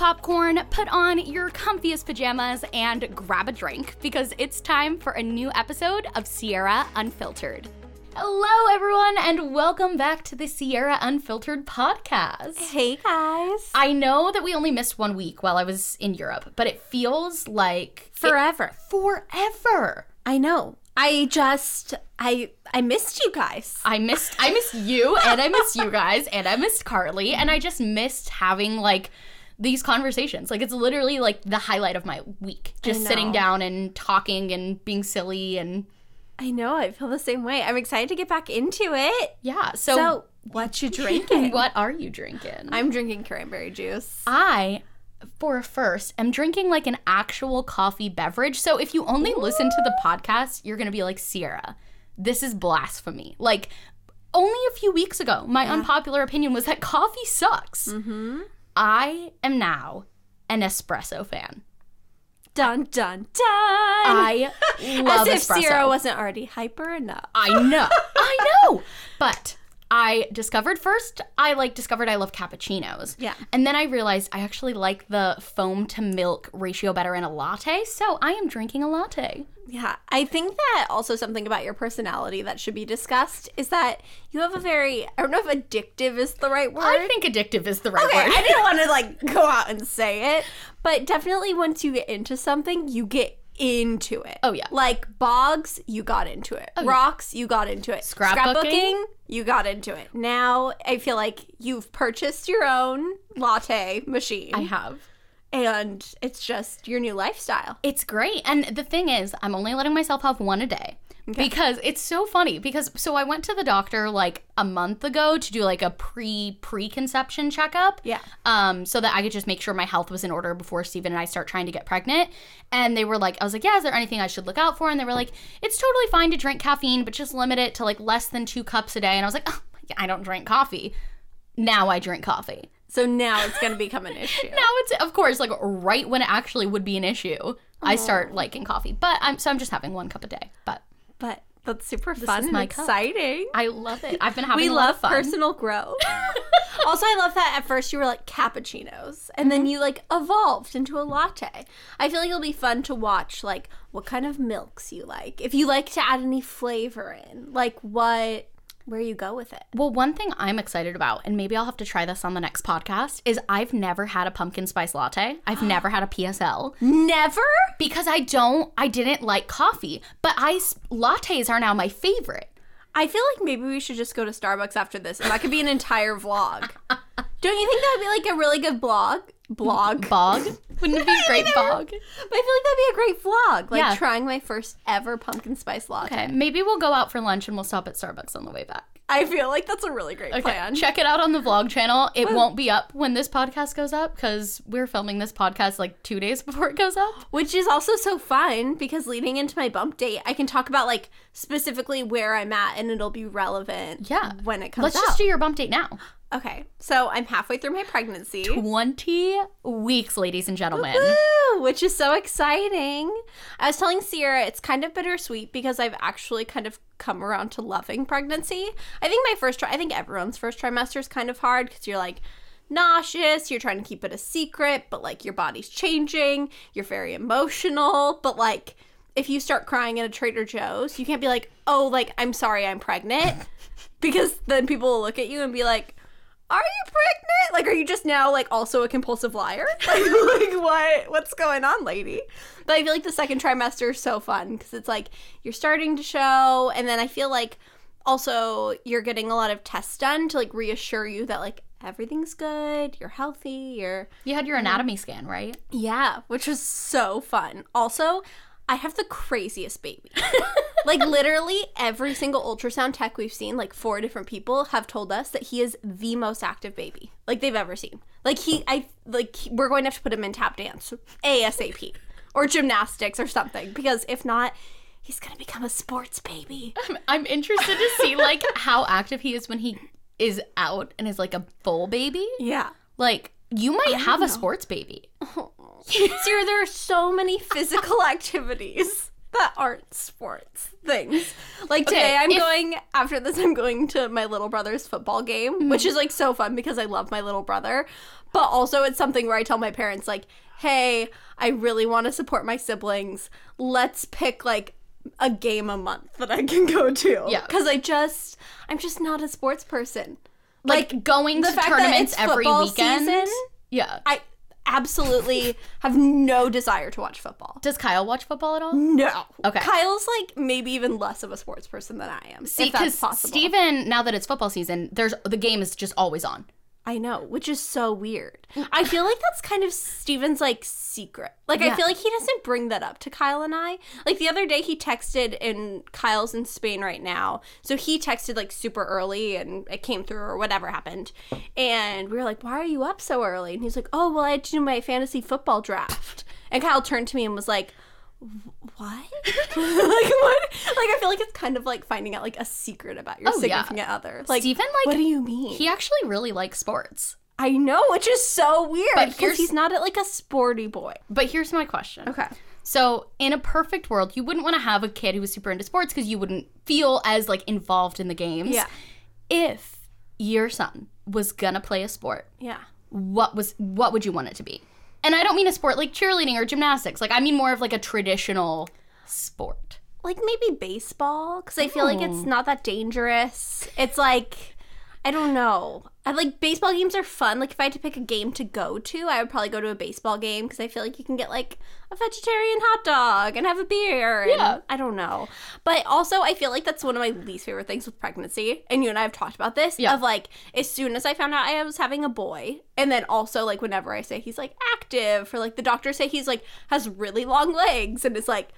popcorn, put on your comfiest pajamas, and grab a drink because it's time for a new episode of Sierra Unfiltered. Hello, everyone, and welcome back to the Sierra Unfiltered podcast. Hey, guys. I know that we only missed 1 week while I was in Europe, but it feels like... Forever. I know. I missed you guys. I missed you, and I missed you guys, and I missed Carly, and I just missed having, like, these conversations. Like, it's literally, like, the highlight of my week. Just sitting down and talking and being silly and... I know. I feel the same way. I'm excited to get back into it. Yeah. So what you drinking? What are you drinking? I'm drinking cranberry juice. I, for a first, am drinking like an actual coffee beverage. So if you only listen to the podcast, you're going to be like, Sierra, this is blasphemy. Like, only a few weeks ago, my unpopular opinion was that coffee sucks. Mm-hmm. I am now an espresso fan. Dun, dun, dun. I love espresso. As if Sierra wasn't already hyper enough. I know. But I discovered I love cappuccinos. Yeah. And then I realized I actually like the foam to milk ratio better in a latte. So I am drinking a latte. Yeah. I think that also something about your personality that should be discussed is that you have a very, I don't know if addictive is the right word. I think addictive is the right word. I didn't want to go out and say it. But definitely once you get into something, you get into it. Oh, yeah. Like bogs, you got into it. Oh, rocks, you got into it. Scrapbooking, you got into it. Now I feel like you've purchased your own latte machine. I have. And it's just your new lifestyle. It's great. And the thing is, I'm only letting myself have one a day. Okay. Because it's so funny because I went to the doctor like a month ago to do like a preconception checkup. Yeah. So that I could just make sure my health was in order before Stephen and I start trying to get pregnant. And they were like, I was like, yeah, is there anything I should look out for? And they were like, it's totally fine to drink caffeine, but just limit it to like less than 2 cups a day. And I was like, oh, I don't drink coffee. Now I drink coffee. So now it's going to become an issue. Now it's, of course, like right when it actually would be an issue, aww. I start liking coffee. But I'm just having 1 cup a day. But that's super fun and exciting. I love it. I've been having a lot of fun. We love personal growth. Also, I love that at first you were like cappuccinos, and then you like evolved into a latte. I feel like it'll be fun to watch like what kind of milks you like. If you like to add any flavor in, like where you go with it. Well, one thing I'm excited about, and maybe I'll have to try this on the next podcast, is I've never had a pumpkin spice latte. I've never had a PSL. Never? Because I didn't like coffee, but lattes are now my favorite. I feel like maybe we should just go to Starbucks after this, and that could be an entire vlog. Don't you think that would be like a really good blog? Bog? Wouldn't it be a great bog? But I feel like that'd be a great vlog. Like trying my first ever pumpkin spice latte. Okay, maybe we'll go out for lunch and we'll stop at Starbucks on the way back. I feel like that's a really great plan. Check it out on the vlog channel. It won't be up when this podcast goes up because we're filming this podcast like 2 days before it goes up. Which is also so fun because leading into my bump date, I can talk about like specifically where I'm at and it'll be relevant when it comes out. Let's just do your bump date now. Okay, so I'm halfway through my pregnancy. 20 weeks, ladies and gentlemen. Woo-hoo, which is so exciting. I was telling Sierra it's kind of bittersweet because I've actually kind of come around to loving pregnancy. I think everyone's first trimester is kind of hard because you're like nauseous, you're trying to keep it a secret, but like your body's changing, you're very emotional, but like if you start crying at a Trader Joe's, you can't be like, oh, like I'm sorry I'm pregnant because then people will look at you and be like, are you pregnant? Like, are you just now, like, also a compulsive liar? Like what's going on, lady? But I feel like the second trimester is so fun because it's, like, you're starting to show. And then I feel like also you're getting a lot of tests done to, like, reassure you that, like, everything's good, you're healthy, You had your anatomy scan, right? Yeah, which was so fun. Also, I have the craziest baby. Like, literally every single ultrasound tech we've seen, like, 4 different people have told us that he is the most active baby, like, they've ever seen. Like, we're going to have to put him in tap dance ASAP or gymnastics or something because if not, he's going to become a sports baby. I'm interested to see, like, how active he is when he is out and is, like, a full baby. Yeah. Like, you might have a sports baby. Oh. Sierra, there are so many physical activities the art sports things. Like today, I'm going to my little brother's football game, mm-hmm. which is like so fun because I love my little brother. But also it's something where I tell my parents like, hey, I really want to support my siblings. Let's pick like a game a month that I can go to. Yeah. Because I'm just not a sports person. Like going to tournaments every weekend. Season, yeah. I absolutely have no desire to watch football. Does Kyle watch football at all? No. Okay. Kyle's like maybe even less of a sports person than I am. See, because Stephen, now that it's football season, the game is just always on. I know, which is so weird. I feel like that's kind of Stephen's like secret. Like yeah. I feel like he doesn't bring that up to Kyle and I. Like the other day he texted, and Kyle's in Spain right now, so he texted like super early and it came through or whatever happened. And we were like, why are you up so early? And he's like, oh, well, I had to do my fantasy football draft. And Kyle turned to me and was like, what? What? Like, I feel like it's kind of like finding out like a secret about your significant other. Like, Stephen, like, what do you mean? He actually really likes sports. I know, which is so weird because he's not like a sporty boy. But here's my question. Okay. So in a perfect world, you wouldn't want to have a kid who was super into sports because you wouldn't feel as like involved in the games. Yeah. If your son was gonna play a sport, yeah, what would you want it to be? And I don't mean a sport like cheerleading or gymnastics. Like, I mean more of, like, a traditional sport. Like, maybe baseball, because I feel like it's not that dangerous. It's, like, I don't know. Baseball games are fun. Like, if I had to pick a game to go to, I would probably go to a baseball game, because I feel like you can get, like, a vegetarian hot dog and have a beer. And yeah. I don't know. But also, I feel like that's one of my least favorite things with pregnancy. And you and I have talked about this. Yeah. Of, like, as soon as I found out I was having a boy, and then also, like, whenever I say he's, like, active, or, like, the doctors say he's, like, has really long legs, and it's, like,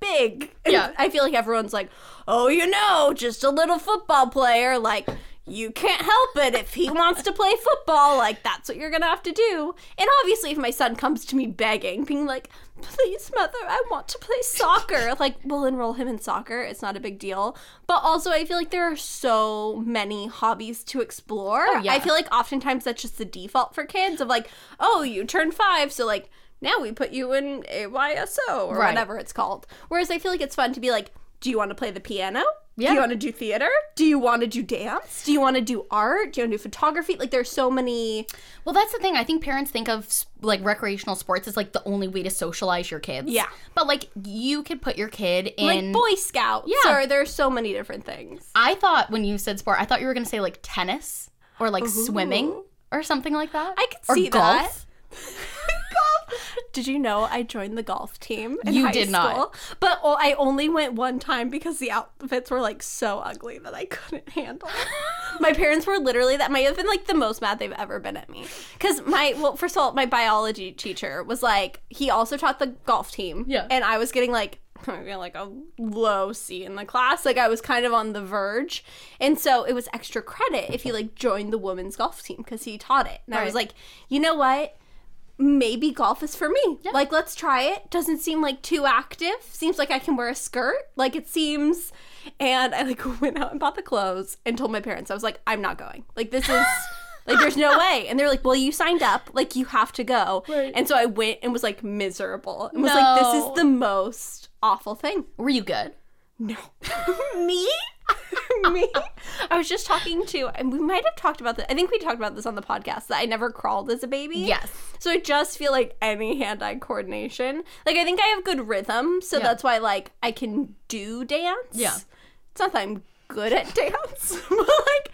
big. And yeah. I feel like everyone's, like, oh, you know, just a little football player, like... You can't help it if he wants to play football. Like, that's what you're going to have to do. And obviously, if my son comes to me begging, being like, please, mother, I want to play soccer. Like, we'll enroll him in soccer. It's not a big deal. But also, I feel like there are so many hobbies to explore. Oh, yeah. I feel like oftentimes that's just the default for kids of like, oh, you turned 5, so like, now we put you in AYSO or right. whatever it's called. Whereas I feel like it's fun to be like, do you want to play the piano? Yeah. Do you want to do theater? Do you want to do dance? Do you want to do art? Do you want to do photography? Like, there's so many... Well, that's the thing. I think parents think of, like, recreational sports as, like, the only way to socialize your kids. Yeah. But, like, you could put your kid in... Like, Boy Scouts. Yeah. Or there's so many different things. I thought, when you said sport, I thought you were going to say, like, tennis or, like, swimming or something like that. I could see golf. That. Did you know I joined the golf team in high school? You did not. But I only went one time because the outfits were, like, so ugly that I couldn't handle it. My parents were literally, that might have been, like, the most mad they've ever been at me. Because first of all, my biology teacher was, like, he also taught the golf team. Yeah. And I was getting, like... like a low C in the class. Like, I was kind of on the verge. And so it was extra credit if you, like, joined the women's golf team because he taught it. And right. I was like, you know what? Maybe golf is for me. Yeah. Like, let's try it. Doesn't seem, like, too active. Seems like I can wear a skirt. Like, it seems... And I, like, went out and bought the clothes and told my parents. I was like, I'm not going. Like, this is... Like, there's no way. And they're like, well, you signed up. Like, you have to go. Right. And so I went and was, like, miserable. And was like, this is the most awful thing. Were you good? No. Me? Me? I was just talking to, and we might have talked about this. I think we talked about this on the podcast, that I never crawled as a baby. Yes. So I just feel like any hand-eye coordination. Like, I think I have good rhythm. So yeah. That's why, like, I can do dance. Yeah. It's not that I'm good at dance. But, like...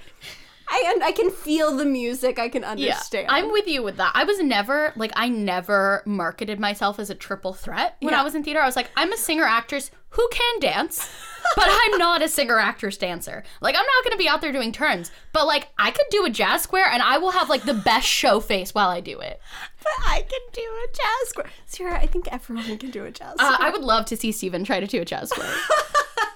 I can feel the music. I can understand. Yeah, I'm with you with that. I was never, like, I never marketed myself as a triple threat when yeah. I was in theater. I was like, I'm a singer-actress who can dance, but I'm not a singer-actress dancer. Like, I'm not going to be out there doing turns, but, like, I could do a jazz square, and I will have, like, the best show face while I do it. But I can do a jazz square. Sierra, I think everyone can do a jazz square. I would love to see Steven try to do a jazz square.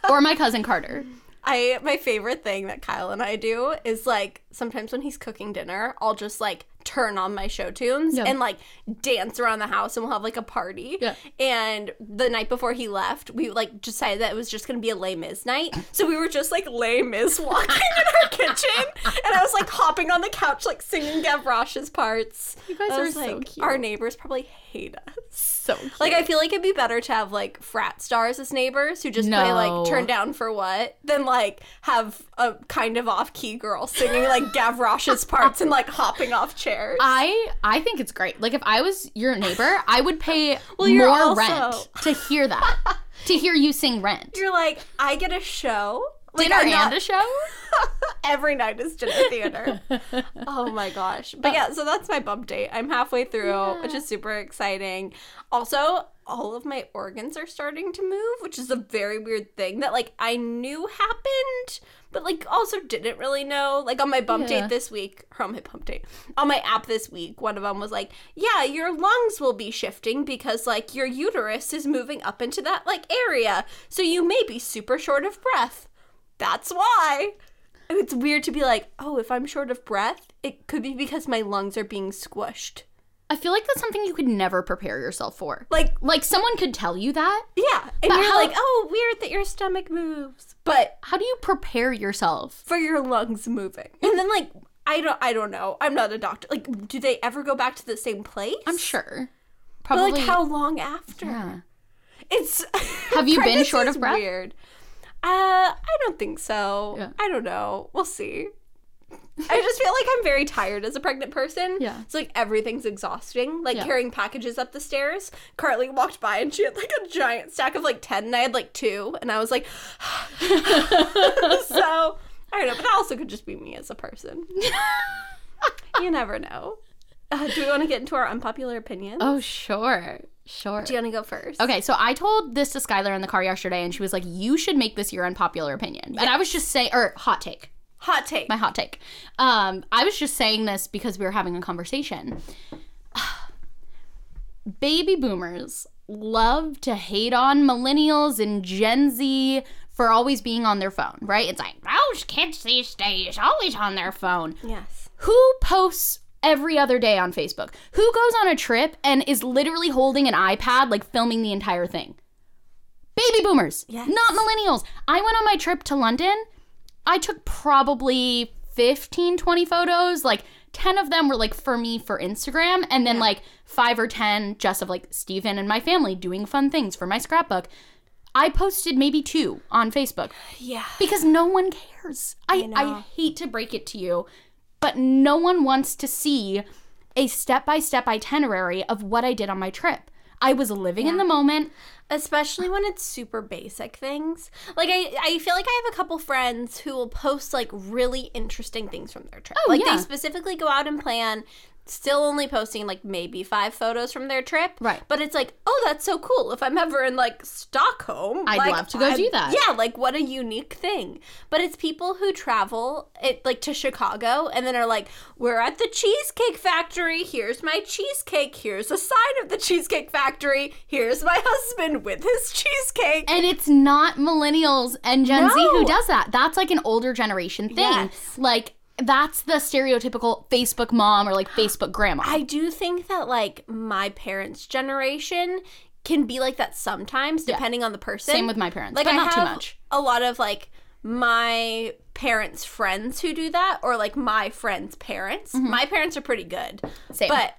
Or my cousin Carter. My favorite thing that Kyle and I do is, like, sometimes when he's cooking dinner, I'll just, like, turn on my show tunes and like dance around the house, and we'll have like a party. Yeah. And the night before he left, we like decided that it was just going to be a Les Mis night. So we were just like Les Mis walking in our kitchen, and I was like hopping on the couch, like singing Gavroche's parts. You guys are so cute. Our neighbors probably hate us. So cute. Like, I feel like it'd be better to have like frat stars as neighbors who just play like Turn Down for What than like have a kind of off-key girl singing like Gavroche's parts and like hopping off chairs. I think it's great. Like, if I was your neighbor, I would pay more rent to hear that. To hear you sing Rent. You're like, I get a show. Like, dinner and a show? Every night is dinner theater. Oh my gosh. But yeah, so that's my bump date. I'm halfway through, which is super exciting. Also, all of my organs are starting to move, which is a very weird thing that like I knew happened, but like also didn't really know. Like on my bump date this week, or on my bump date, on my app this week, one of them was like, yeah, your lungs will be shifting because like your uterus is moving up into that like area. So you may be super short of breath. That's why. And it's weird to be like, oh, if I'm short of breath, it could be because my lungs are being squished. I feel like that's something you could never prepare yourself for. Like someone could tell you that. Yeah. And you're like, oh, weird that your stomach moves. But how do you prepare yourself for your lungs moving? And then like, I don't know. I'm not a doctor. Like, do they ever go back to the same place? I'm sure. Probably. But like, how long after? Yeah. It's Have you been short of breath? Weird. I don't think so. Yeah. I don't know. We'll see. I just feel like I'm very tired as a pregnant person. Yeah. It's like everything's exhausting. Like carrying packages up the stairs. Carly walked by and she had like a giant stack of like 10 and I had like 2. And I was like, so I don't know. But that also could just be me as a person. You never know. Do we want to get into our unpopular opinions? Oh, sure. Sure. Do you want to go first? Okay, so I told this to Skylar in the car yesterday, and she was like, you should make this your unpopular opinion. Yes. And I was just saying, or hot take. Hot take. My hot take. I was just saying this because we were having a conversation. Baby boomers love to hate on millennials and Gen Z for always being on their phone, right? It's like, those kids these days always on their phone. Yes. Who posts every other day on Facebook? Who goes on a trip and is literally holding an iPad, like filming the entire thing? Baby boomers, not millennials. I went on my trip to London. I took probably 15, 20 photos. Like 10 of them were like for me for Instagram. And then like 5 or 10 just of like Stephen and my family doing fun things for my scrapbook. I posted maybe 2 on Facebook. Yeah. Because no one cares. I hate to break it to you, but no one wants to see a step-by-step itinerary of what I did on my trip. I was living in the moment. Especially when it's super basic things. Like, I feel like I have a couple friends who will post, like, really interesting things from their trip. Oh, like, they specifically go out and plan, still only posting, like, maybe 5 photos from their trip. Right. But it's like, oh, that's so cool. If I'm ever in, like, Stockholm. I'd like, love to go do that. Yeah, like, what a unique thing. But it's people who travel, to Chicago and then are like, we're at the Cheesecake Factory. Here's my cheesecake. Here's a sign of the Cheesecake Factory. Here's my husband with his cheesecake. And it's not millennials and Gen Z who does that. That's, like, an older generation thing. Yes. Like, that's the stereotypical Facebook mom or, like, Facebook grandma. I do think that, like, my parents' generation can be like that sometimes, depending on the person. Same with my parents, like, but not too much. A lot of, like, my parents' friends who do that or, like, my friends' parents. Mm-hmm. My parents are pretty good. Same. But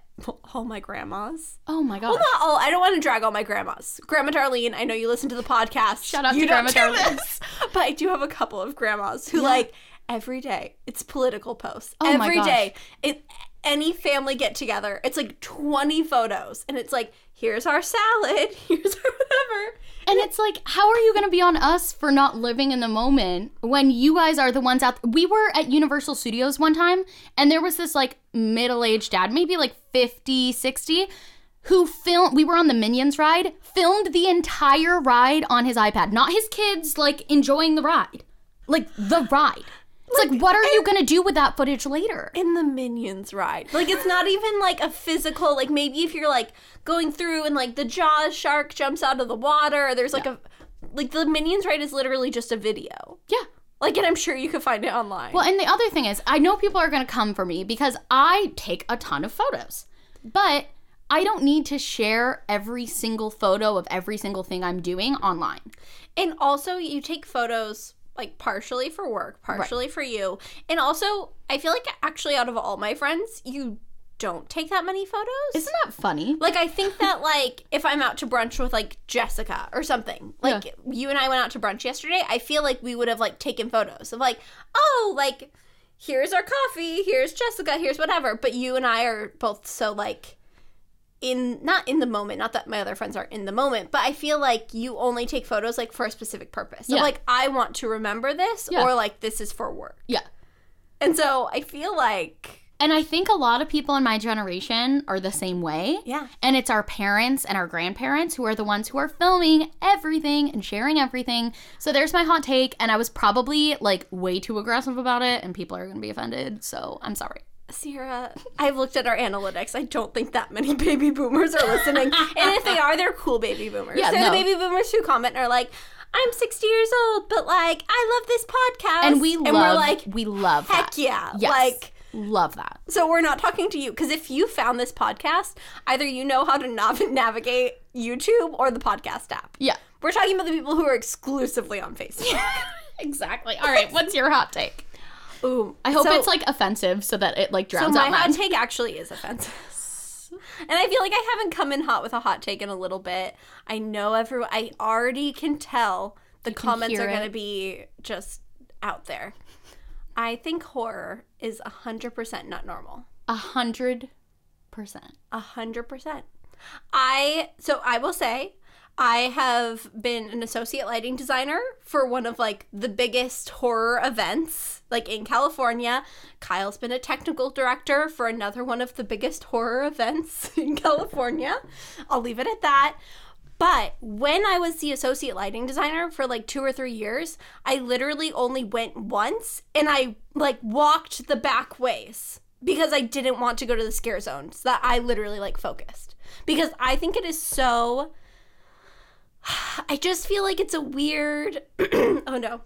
all my grandmas. Oh, my gosh. Well, not all. I don't want to drag all my grandmas. Grandma Darlene, I know you listen to the podcast. Shout out to Grandma Darlene. But I do have a couple of grandmas who, like, every day, it's political posts. Oh my gosh. Every day, any family get-together, it's like 20 photos. And it's like, here's our salad, here's our whatever. And it's like, how are you going to be on us for not living in the moment when you guys are the ones out We were at Universal Studios one time, and there was this, like, middle-aged dad, maybe, like, 50, 60, who filmed, we were on the Minions ride, filmed the entire ride on his iPad. Not his kids, like, enjoying the ride. Like, the ride. It's like, what are you going to do with that footage later? In the Minions ride. Like, it's not even, like, a physical, like, maybe if you're, like, going through and, like, the Jaws shark jumps out of the water, or there's, like, a, like, the Minions ride is literally just a video. Yeah. Like, and I'm sure you could find it online. Well, and the other thing is, I know people are going to come for me because I take a ton of photos. But I don't need to share every single photo of every single thing I'm doing online. And also, you take photos, like, partially for work, partially for you. And also, I feel like actually out of all my friends, you don't take that many photos. Isn't that funny? Like, I think that, like, if I'm out to brunch with, like, Jessica or something, like, you and I went out to brunch yesterday, I feel like we would have, like, taken photos of, like, oh, like, here's our coffee, here's Jessica, here's whatever. But you and I are both so, like, not in the moment, not that my other friends are in the moment, but I feel like you only take photos, like, for a specific purpose. So, like, I want to remember this, or, like, this is for work. Yeah. And so I feel like... And I think a lot of people in my generation are the same way. Yeah. And it's our parents and our grandparents who are the ones who are filming everything and sharing everything. So there's my hot take. And I was probably, like, way too aggressive about it. And people are going to be offended. So I'm sorry. Sierra, I've looked at our analytics. I don't think that many baby boomers are listening. And if they are, they're cool baby boomers. Yeah, they're the baby boomers who comment and are like, I'm 60 years old, but, like, I love this podcast. And we love heck that. Yeah. Yes. Like... Love that. So we're not talking to you, because if you found this podcast, either you know how to navigate YouTube or the podcast app. Yeah. We're talking about the people who are exclusively on Facebook. Yeah, exactly. All right, what's your hot take? Ooh, I hope it's, like, offensive so that it, like, drowns out my hot take actually is offensive. And I feel like I haven't come in hot with a hot take in a little bit. I know everyone, I already can tell the comments are going to be just out there. I think horror is 100% not normal. 100%. 100%. I will say, I have been an associate lighting designer for one of, like, the biggest horror events, like, in California. Kyle's been a technical director for another one of the biggest horror events in California. I'll leave it at that. But when I was the associate lighting designer for, like, 2 or 3 years, I literally only went once, and I, like, walked the back ways because I didn't want to go to the scare zone. So that I literally, like, focused. Because I think it is so... I just feel like it's a weird... Oh, no.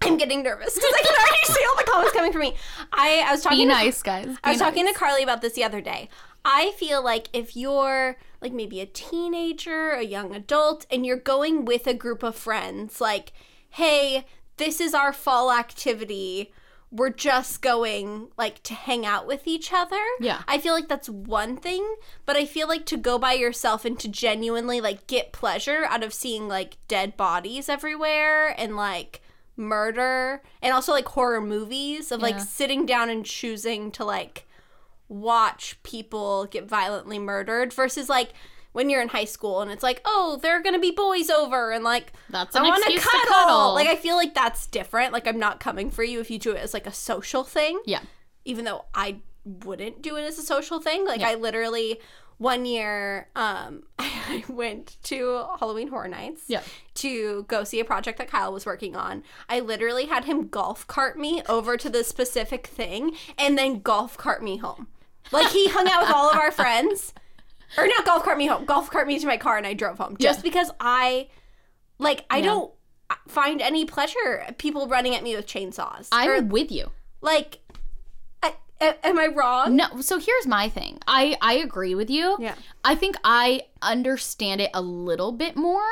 I'm getting nervous because I can already see all the comments coming from me. I was talking... Be nice, guys. I was talking to Carly about this the other day. I feel like if you're... like, maybe a teenager, a young adult, and you're going with a group of friends, like, hey, this is our fall activity. We're just going, like, to hang out with each other. Yeah. I feel like that's one thing, but I feel like to go by yourself and to genuinely, like, get pleasure out of seeing, like, dead bodies everywhere and, like, murder and also, like, horror movies of, like, sitting down and choosing to, like... watch people get violently murdered versus, like, when you're in high school and it's like, oh, there are gonna be boys over and, like, that's I want to cuddle. Like, I feel like that's different. Like, I'm not coming for you if you do it as, like, a social thing. Yeah. Even though I wouldn't do it as a social thing. Like, I literally, one year, I went to Halloween Horror Nights to go see a project that Kyle was working on. I literally had him golf cart me over to the specific thing and then golf cart me home. Like, he hung out with all of our friends. Or not golf cart me home. Golf cart me to my car and I drove home. Just because I don't find any pleasure at people running at me with chainsaws. I'm with you. Like, am I wrong? No. So here's my thing. I agree with you. Yeah. I think I understand it a little bit more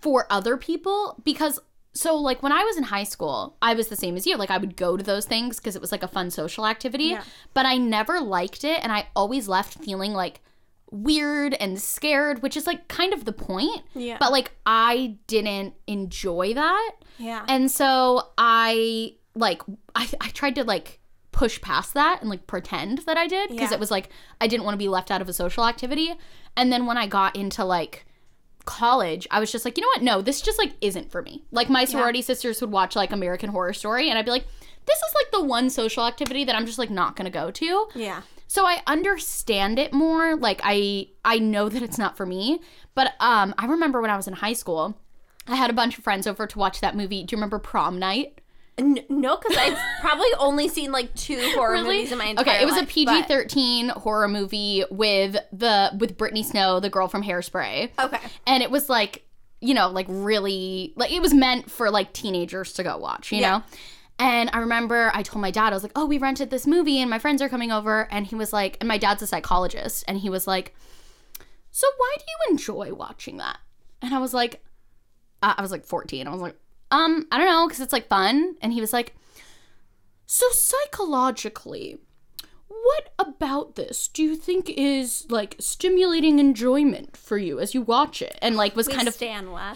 for other people because... So, like, when I was in high school, I was the same as you. Like, I would go to those things because it was, like, a fun social activity. Yeah. But I never liked it, and I always left feeling, like, weird and scared, which is, like, kind of the point. Yeah. But, like, I didn't enjoy that. Yeah. And so I, like, I tried to, like, push past that and, like, pretend that I did because it was, like, I didn't want to be left out of a social activity. And then when I got into, like... college, I was just like, you know what? No, this just, like, isn't for me. Like, my sorority sisters would watch, like, American Horror Story, and I'd be like, this is, like, the one social activity that I'm just, like, not gonna go to. Yeah. So I understand it more. Like, I know that it's not for me. But I remember when I was in high school, I had a bunch of friends over to watch that movie. Do you remember Prom Night? No, because I've probably only seen, like, 2 horror movies in my entire life. Okay, it was a PG-13 horror movie with Brittany Snow, the girl from Hairspray. Okay. And it was, like, you know, like really, like it was meant for like teenagers to go watch, you know? And I remember I told my dad, I was like, oh, we rented this movie and my friends are coming over. And he was like, and my dad's a psychologist. And he was like, so why do you enjoy watching that? And I was like 14. I was like, I don't know, because it's like fun. And he was like, so psychologically, what about this do you think is like stimulating enjoyment for you as you watch it? And like was kind of,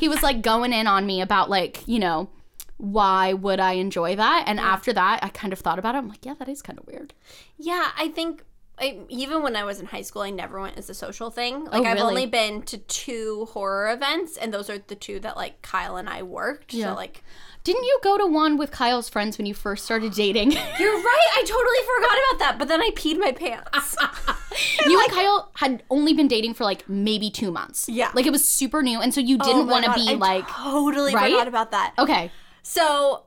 he was like going in on me about like, you know, why would I enjoy that? And after that, I kind of thought about it. I'm like, yeah, that is kind of weird. Yeah, I think even when I was in high school, I never went as a social thing. Like, I've only been to 2 horror events, and those are the 2 that, like, Kyle and I worked. Yeah. So, like... Didn't you go to one with Kyle's friends when you first started dating? You're right. I totally forgot about that, but then I peed my pants. You and Kyle had only been dating for, like, maybe 2 months. Yeah. Like, it was super new, and so you didn't want to be, like... I totally forgot about that. Okay. So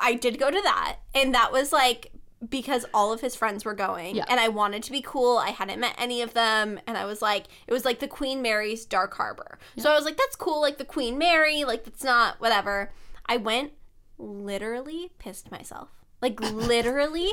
I did go to that, and that was, like... because all of his friends were going and I wanted to be cool. I hadn't met any of them, and I was like, it was like the Queen Mary's Dark Harbor. So I was like, that's cool, like the Queen Mary, like that's not whatever. I went, literally pissed myself. Like literally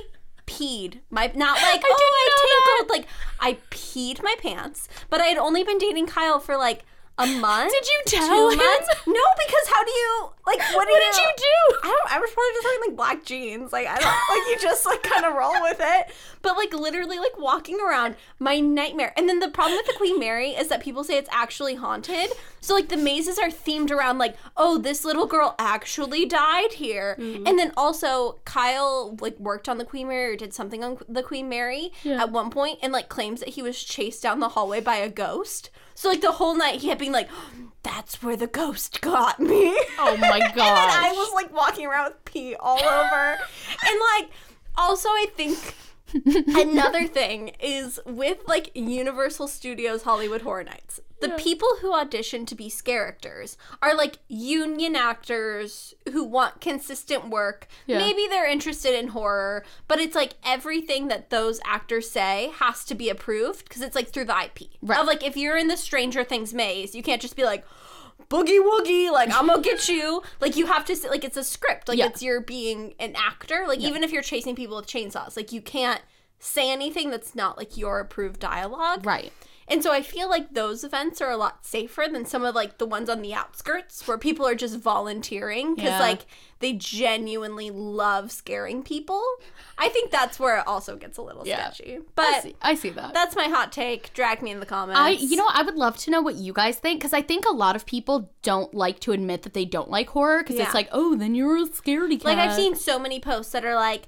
peed my, not like I tinkled. Like I peed my pants, but I had only been dating Kyle for like a month? Did you tell him? No, because how do you, like, what did you do? I was probably just wearing, like, black jeans. Like, I don't, like, you just, like, kind of roll with it. But, like, literally, like, walking around, my nightmare. And then the problem with the Queen Mary is that people say it's actually haunted. So, like, the mazes are themed around, like, oh, this little girl actually died here. Mm-hmm. And then also, Kyle, like, worked on the Queen Mary or did something on the Queen Mary at one point and, like, claims that he was chased down the hallway by a ghost. So, like, the whole night he had been like, that's where the ghost got me. Oh, my god! And then I was, like, walking around with pee all over. And, like, also I think another thing is with, like, Universal Studios Hollywood Horror Nights, the people who audition to be scare actors are, like, union actors who want consistent work. Yeah. Maybe they're interested in horror, but it's, like, everything that those actors say has to be approved because it's, like, through the IP. Right. Of, like, if you're in the Stranger Things maze, you can't just be like, boogie woogie, like, I'm gonna get you. Like, you have to, like, it's a script. Like, it's you're being an actor. Like, even if you're chasing people with chainsaws, like, you can't say anything that's not, like, your approved dialogue. Right. And so I feel like those events are a lot safer than some of, like, the ones on the outskirts where people are just volunteering because, like, they genuinely love scaring people. I think that's where it also gets a little sketchy. But I see that. That's my hot take. Drag me in the comments. You know, I would love to know what you guys think because I think a lot of people don't like to admit that they don't like horror because it's like, oh, then you're a scaredy cat. Like, I've seen so many posts that are like,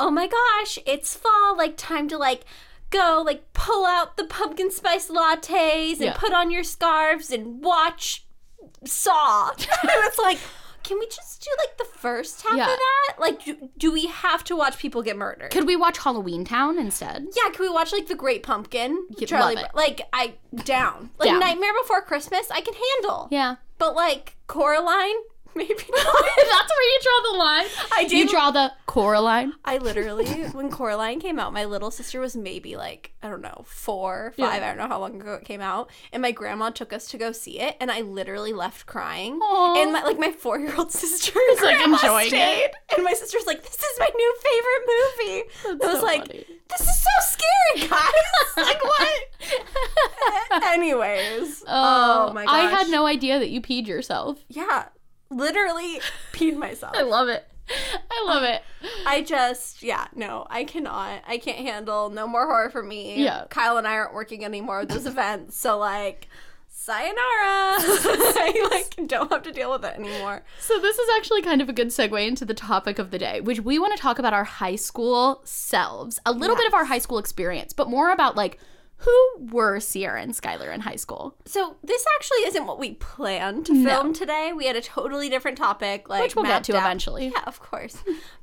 oh, my gosh, it's fall, like, time to, like, go, like, pull out the pumpkin spice lattes and put on your scarves and watch Saw. And it's like, can we just do, like, the first half of that? Like, do we have to watch people get murdered? Could we watch Halloween Town instead? Yeah, could we watch, like, The Great Pumpkin? Charlie, like, I, down. Like, down. Nightmare Before Christmas, I can handle. Yeah. But, like, Coraline, maybe not. That's where you draw the line. I do. You draw the Coraline. I literally, when Coraline came out, my little sister was maybe like, I don't know, 4, 5. I don't know how long ago it came out. And my grandma took us to go see it. And I literally left crying. Aww. And my 4-year-old sister is like enjoying it. And my sister's like, this is my new favorite movie. That's I was so like, funny. This is so scary, guys. Like, what? Anyways. Oh my gosh. I had no idea that you peed yourself. Yeah. Literally peed myself. I love it. I just, I cannot. I can't handle. No more horror for me. Yeah. Kyle and I aren't working anymore at those events. So, like, sayonara. I, like, don't have to deal with it anymore. So this is actually kind of a good segue into the topic of the day, which we want to talk about our high school selves. A little bit of our high school experience, but more about, like, who were Sierra and Skylar in high school? So this actually isn't what we planned to film today. We had a totally different topic. Like, which we'll get to eventually. Yeah, of course.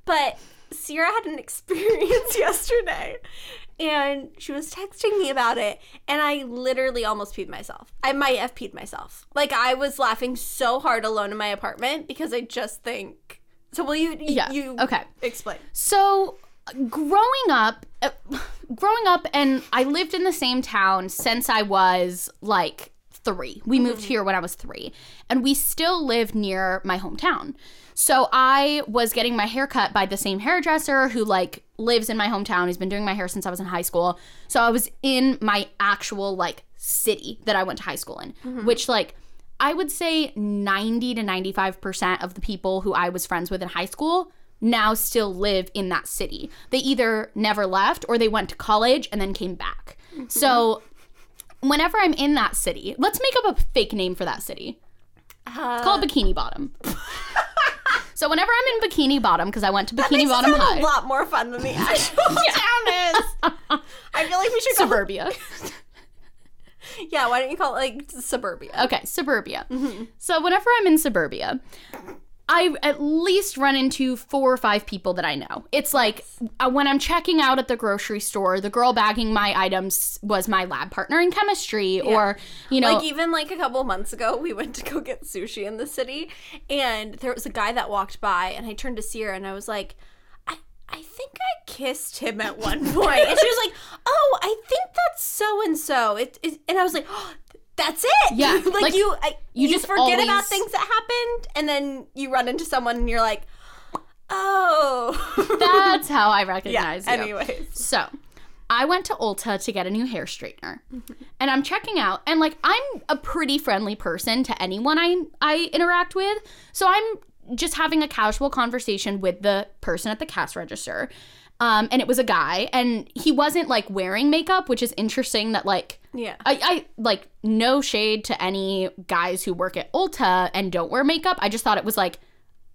But Sierra had an experience yesterday, and she was texting me about it, and I literally almost peed myself. I might have peed myself. Like, I was laughing so hard alone in my apartment because I just think... So will you explain? So... growing up, and I lived in the same town since I was, like, 3. We moved here when I was 3. And we still live near my hometown. So I was getting my hair cut by the same hairdresser who, like, lives in my hometown. He's been doing my hair since I was in high school. So I was in my actual, like, city that I went to high school in, which, like, I would say 90 to 95% of the people who I was friends with in high school now still live in that city. They either never left or they went to college and then came back. So whenever I'm in that city, let's make up a fake name for that city. It's called Bikini Bottom. So whenever I'm in Bikini Bottom, because I went to Bikini Bottom High. A lot more fun than the actual town is. I feel like we should call Suburbia. Yeah, why don't you call it, like, Suburbia? Okay, Suburbia. So whenever I'm in Suburbia, I at least run into 4 or 5 people that I know. It's like when I'm checking out at the grocery store, the girl bagging my items was my lab partner in chemistry, or, you know. Like, even like a couple months ago, we went to go get sushi in the city, and there was a guy that walked by, and I turned to Sierra, and I was like, I think I kissed him at one point. And she was like, oh, I think that's so-and-so. And I was like, oh, that's it. Yeah. Like you just forget about things that happened, and then you run into someone, and you're like, oh. That's how I recognize you. Anyways. So I went to Ulta to get a new hair straightener. And I'm checking out. And, like, I'm a pretty friendly person to anyone I interact with. So I'm just having a casual conversation with the person at the cash register. And it was a guy, and he wasn't, like, wearing makeup, which is interesting that, like, I like, no shade to any guys who work at Ulta and don't wear makeup. I just thought it was, like,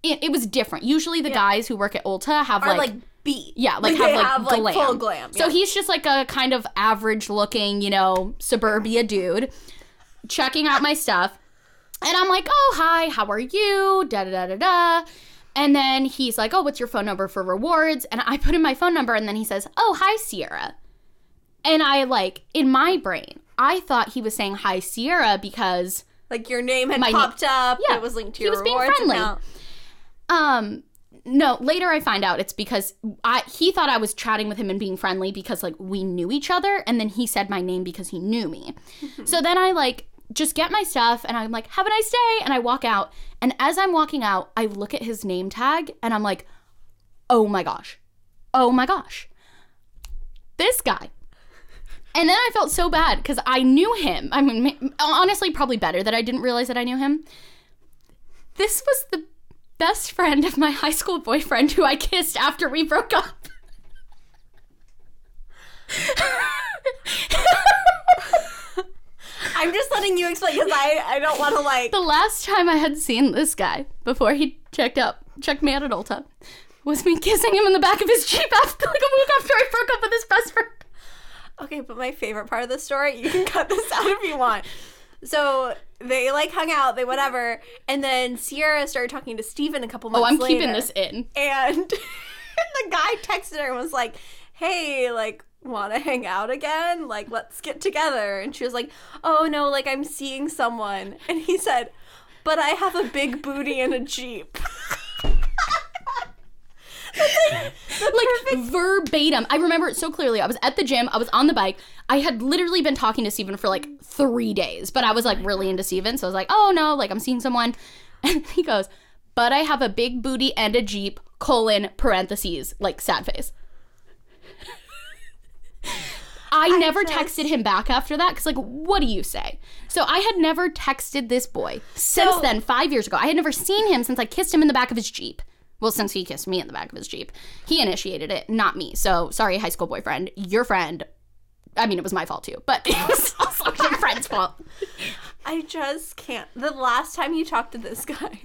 it was different. Usually the guys who work at Ulta have, are, like beat. Yeah, like, have, like, full glam. So he's just, like, a kind of average-looking, you know, suburbia dude checking out my stuff. And I'm like, oh, hi, how are you? Da-da-da-da-da. And then he's like, oh, what's your phone number for rewards? And I put in my phone number, and then he says, oh, hi, Sierra. And I, like, in my brain, I thought he was saying hi, Sierra, because, like, your name had popped up. Yeah. It was linked to your rewards. He was being friendly. No, later I find out it's because he thought I was chatting with him and being friendly because, like, we knew each other. And then he said my name because he knew me. So then I, like, just get my stuff, and I'm like, have a nice day, and I walk out, and as I'm walking out, I look at his name tag, and I'm like, oh my gosh, this guy. And then I felt so bad, because I knew him. I mean, honestly, probably better that I didn't realize that I knew him. This was the best friend of my high school boyfriend who I kissed after we broke up. I'm just letting you explain, because I don't want to, like... The last time I had seen this guy before he checked me out at Ulta was me kissing him in the back of his Jeep after, like, a week after I broke up with his best friend. Okay, but my favorite part of the story, you can cut this out if you want. So they, like, hung out, they whatever, and then Sierra started talking to Stephen a couple months later. Oh, I'm keeping this in. And the guy texted her and was like, hey, like, want to hang out again? Like, let's get together. And she was like, oh no, like, I'm seeing someone. And he said, but I have a big booty and a Jeep. Like, verbatim. I remember it so clearly. I was at the gym, I was on the bike, I had literally been talking to Stephen for, like, 3 days, but I was, like, really into Stephen, so I was like, oh no, like, I'm seeing someone. And he goes, but I have a big booty and a Jeep, (parentheses), like, sad face. I never texted him back after that, because, like, what do you say? So I had never texted this boy since then, 5 years ago. I had never seen him since I kissed him in the back of his Jeep. Well, since he kissed me in the back of his Jeep. He initiated it, not me. So, sorry, high school boyfriend. Your friend. I mean, it was my fault, too. But it was also your friend's fault. I just can't. The last time you talked to this guy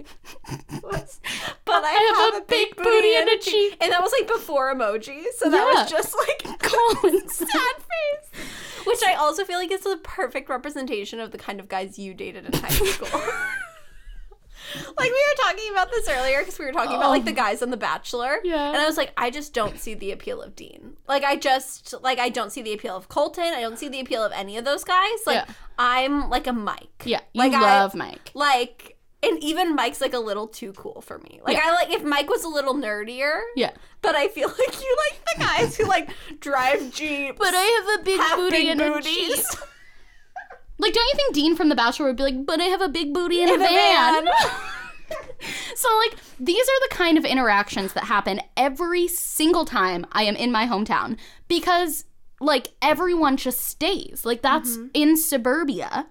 was, but I have a big booty and a cheek. And that was, like, before emoji. So that was just, like, cold, sad face. Which I also feel like is the perfect representation of the kind of guys you dated in high school. Like, we were talking about this earlier, because we were talking about, like, the guys on The Bachelor. Yeah. And I was like, I just don't see the appeal of Dean. Like, I don't see the appeal of Colton. I don't see the appeal of any of those guys. Like, I'm, like, a Mike. Yeah, you like, love Mike. Like, and even Mike's, like, a little too cool for me. Like, I like, if Mike was a little nerdier. Yeah. But I feel like you like the guys who, like, drive Jeeps. But I have a big booty and a Jeep. Like, don't you think Dean from The Bachelor would be like, but I have a big booty in a van? So, like, these are the kind of interactions that happen every single time I am in my hometown. Because, like, everyone just stays. Like, that's in suburbia.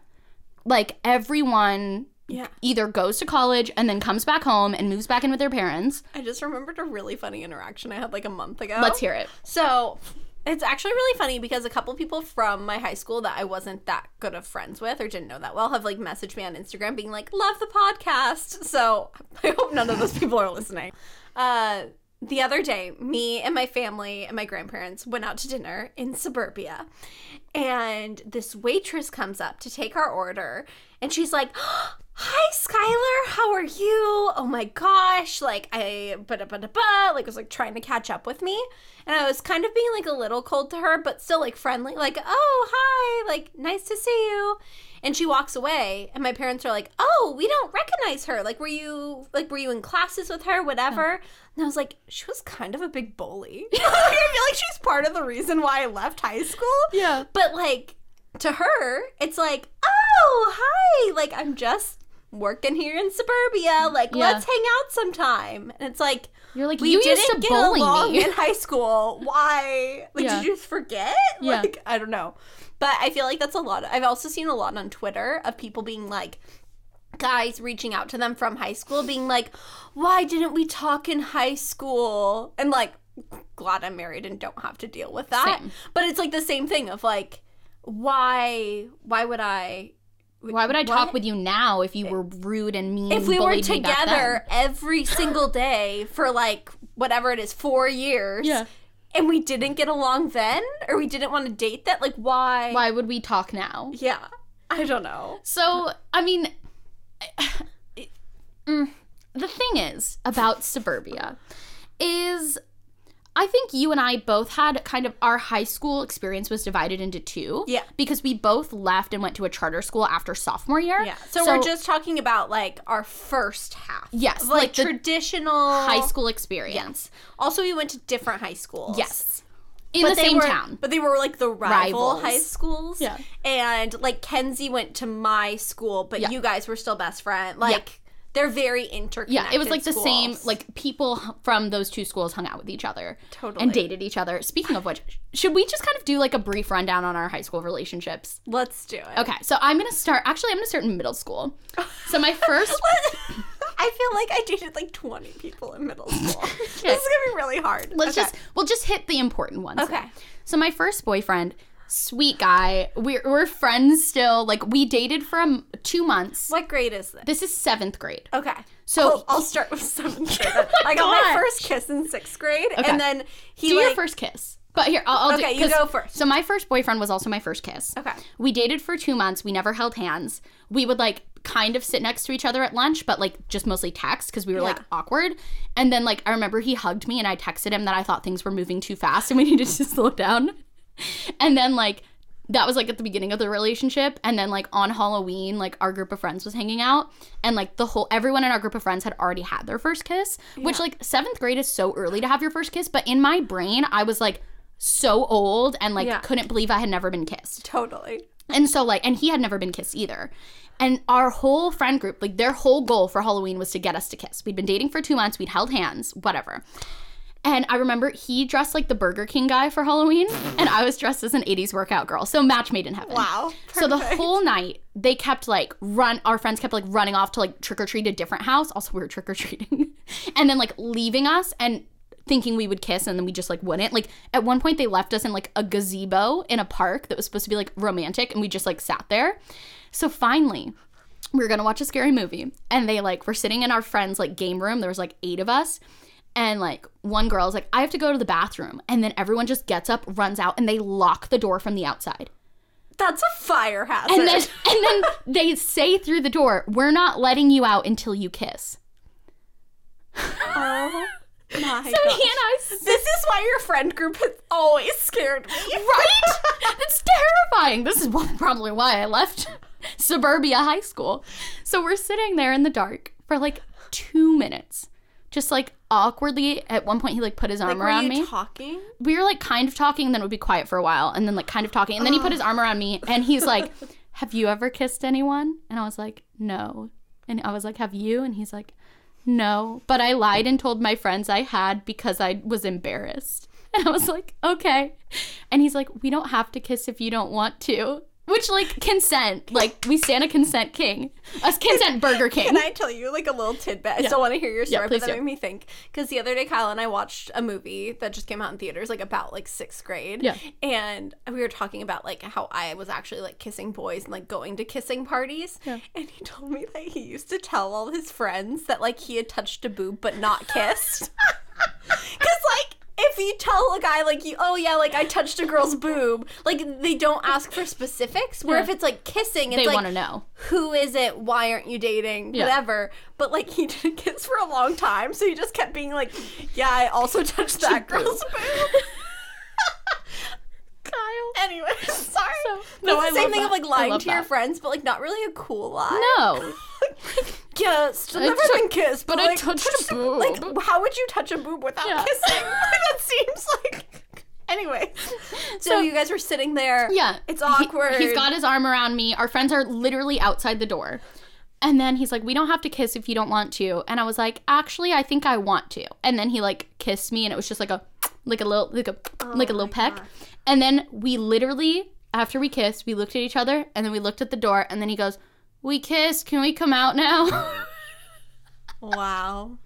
Like, everyone... Yeah. Either goes to college and then comes back home and moves back in with their parents. I just remembered a really funny interaction I had like a month ago. Let's hear it. So it's actually really funny because a couple people from my high school that I wasn't that good of friends with or didn't know that well have like messaged me on Instagram being like, love the podcast. So I hope none of those people are listening. The other day, me and my family and my grandparents went out to dinner in suburbia. And this waitress comes up to take our order. And she's like, hi, Skylar, how are you? Oh, my gosh. Like, I like was, like, trying to catch up with me. And I was kind of being, like, a little cold to her, but still, like, friendly. Like, oh, hi. Like, nice to see you. And she walks away. And my parents are like, oh, we don't recognize her. Like, were you in classes with her, whatever? Oh. And I was like, she was kind of a big bully. I feel like she's part of the reason why I left high school. Yeah. But, like, to her, it's like, oh, hi. Like, I'm just... working here in suburbia, like, let's hang out sometime. And it's like, you're like, we didn't get along in high school. Why? Like, did you just forget? Yeah. Like, I don't know. But I feel like that's a lot. I've also seen a lot on Twitter of people being like, guys reaching out to them from high school being like, why didn't we talk in high school? And like, glad I'm married and don't have to deal with that. Same. But it's like the same thing of like, why would I talk with you now if you were rude and mean? If we were together every single day for like whatever it is, 4 years, and we didn't get along then, or we didn't want to date that, like why? Why would we talk now? Yeah, I don't know. So I mean, the thing is about suburbia is I think you and I both had kind of our high school experience was divided into two. Yeah. Because we both left and went to a charter school after sophomore year. Yeah. So we're just talking about like our first half. Yes. Like traditional high school experience. Yes. Also, we went to different high schools. Yes. In the same town. But they were like the rival high schools. Yeah. And like Kenzie went to my school, but you guys were still best friends. Like. Yeah. They're very interconnected. Yeah, it was like the same, like people from those two schools hung out with each other. Totally. And dated each other. Speaking of which, should we just kind of do like a brief rundown on our high school relationships? Let's do it. Okay, so I'm going to start in middle school. So my first... I feel like I dated like 20 people in middle school. Okay. This is going to be really hard. We'll just hit the important ones. Okay. Then. So my first boyfriend... Sweet guy. We're friends still. Like, we dated for 2 months. What grade is this? This is 7th grade. Okay. So I'll start with 7th grade. I got my first kiss in 6th grade, and then he, do like... your first kiss. But here, I'll do... Okay, you go first. So my first boyfriend was also my first kiss. Okay. We dated for 2 months. We never held hands. We would, like, kind of sit next to each other at lunch, but, like, just mostly text because we were, like, awkward. And then, like, I remember he hugged me, and I texted him that I thought things were moving too fast and we needed to slow down. And then, like, that was, like, at the beginning of the relationship. And then, like, on Halloween, like, our group of friends was hanging out. And, like, everyone in our group of friends had already had their first kiss. Yeah. Which, like, 7th grade is so early to have your first kiss. But in my brain, I was, like, so old and, like, couldn't believe I had never been kissed. Totally. And so, like, and he had never been kissed either. And our whole friend group, like, their whole goal for Halloween was to get us to kiss. We'd been dating for 2 months. We'd held hands. Whatever. And I remember he dressed like the Burger King guy for Halloween, and I was dressed as an 80s workout girl. So match made in heaven. Wow. Perfect. So the whole night, they kept like our friends kept like running off to like trick-or-treat a different house. Also, we were trick-or-treating. And then like leaving us and thinking we would kiss, and then we just like wouldn't. Like at one point, they left us in like a gazebo in a park that was supposed to be like romantic, and we just like sat there. So finally... we were going to watch a scary movie, and they like were sitting in our friend's like game room. There was like 8 of us. And, like, one girl's like, I have to go to the bathroom. And then everyone just gets up, runs out, and they lock the door from the outside. That's a fire hazard. And then they say through the door, we're not letting you out until you kiss. Oh. My so gosh. He and I... This is why your friend group has always scared me. Right? It's terrifying. This is probably why I left suburbia high school. So we're sitting there in the dark for, like, 2 minutes. Just, like, awkwardly, at one point, he, like, put his arm around me. Were you talking? We were, like, kind of talking, and then it would be quiet for a while, and then, like, kind of talking. And then he put his arm around me, and he's like, have you ever kissed anyone? And I was like, no. And I was like, have you? And he's like, no. But I lied and told my friends I had because I was embarrassed. And I was like, okay. And he's like, we don't have to kiss if you don't want to. Which, like, consent. Like, we stand a consent king. A consent Burger King. Can I tell you, like, a little tidbit? Yeah. I still want to hear your story, but that made me think. Because the other day, Kyle and I watched a movie that just came out in theaters, like, about, like, 6th grade. Yeah. And we were talking about, like, how I was actually, like, kissing boys and, like, going to kissing parties. Yeah. And he told me that he used to tell all his friends that, like, he had touched a boob but not kissed. Because, like... if you tell a guy, like, you, oh, yeah, like, I touched a girl's boob, like, they don't ask for specifics. Where if it's, like, kissing, it's, they like, want to know. Who is it? Why aren't you dating? Yeah. Whatever. But, like, he didn't kiss for a long time, so he just kept being like, yeah, I also touched that girl's boob. Kyle. Anyway, sorry. So, no, it's the same thing of, like, lying to your friends, but, like, not really a cool lie. No. Kissed. I've never been kissed, but like, I touched a boob. Like, how would you touch a boob without kissing? That seems like... Anyway. So you guys were sitting there. Yeah. It's awkward. He's got his arm around me. Our friends are literally outside the door. And then he's like, we don't have to kiss if you don't want to. And I was like, actually, I think I want to. And then he, like, kissed me, and it was just like a little peck. God. And then we literally, after we kissed, we looked at each other, and then we looked at the door, and then he goes... we kissed. Can we come out now? Wow.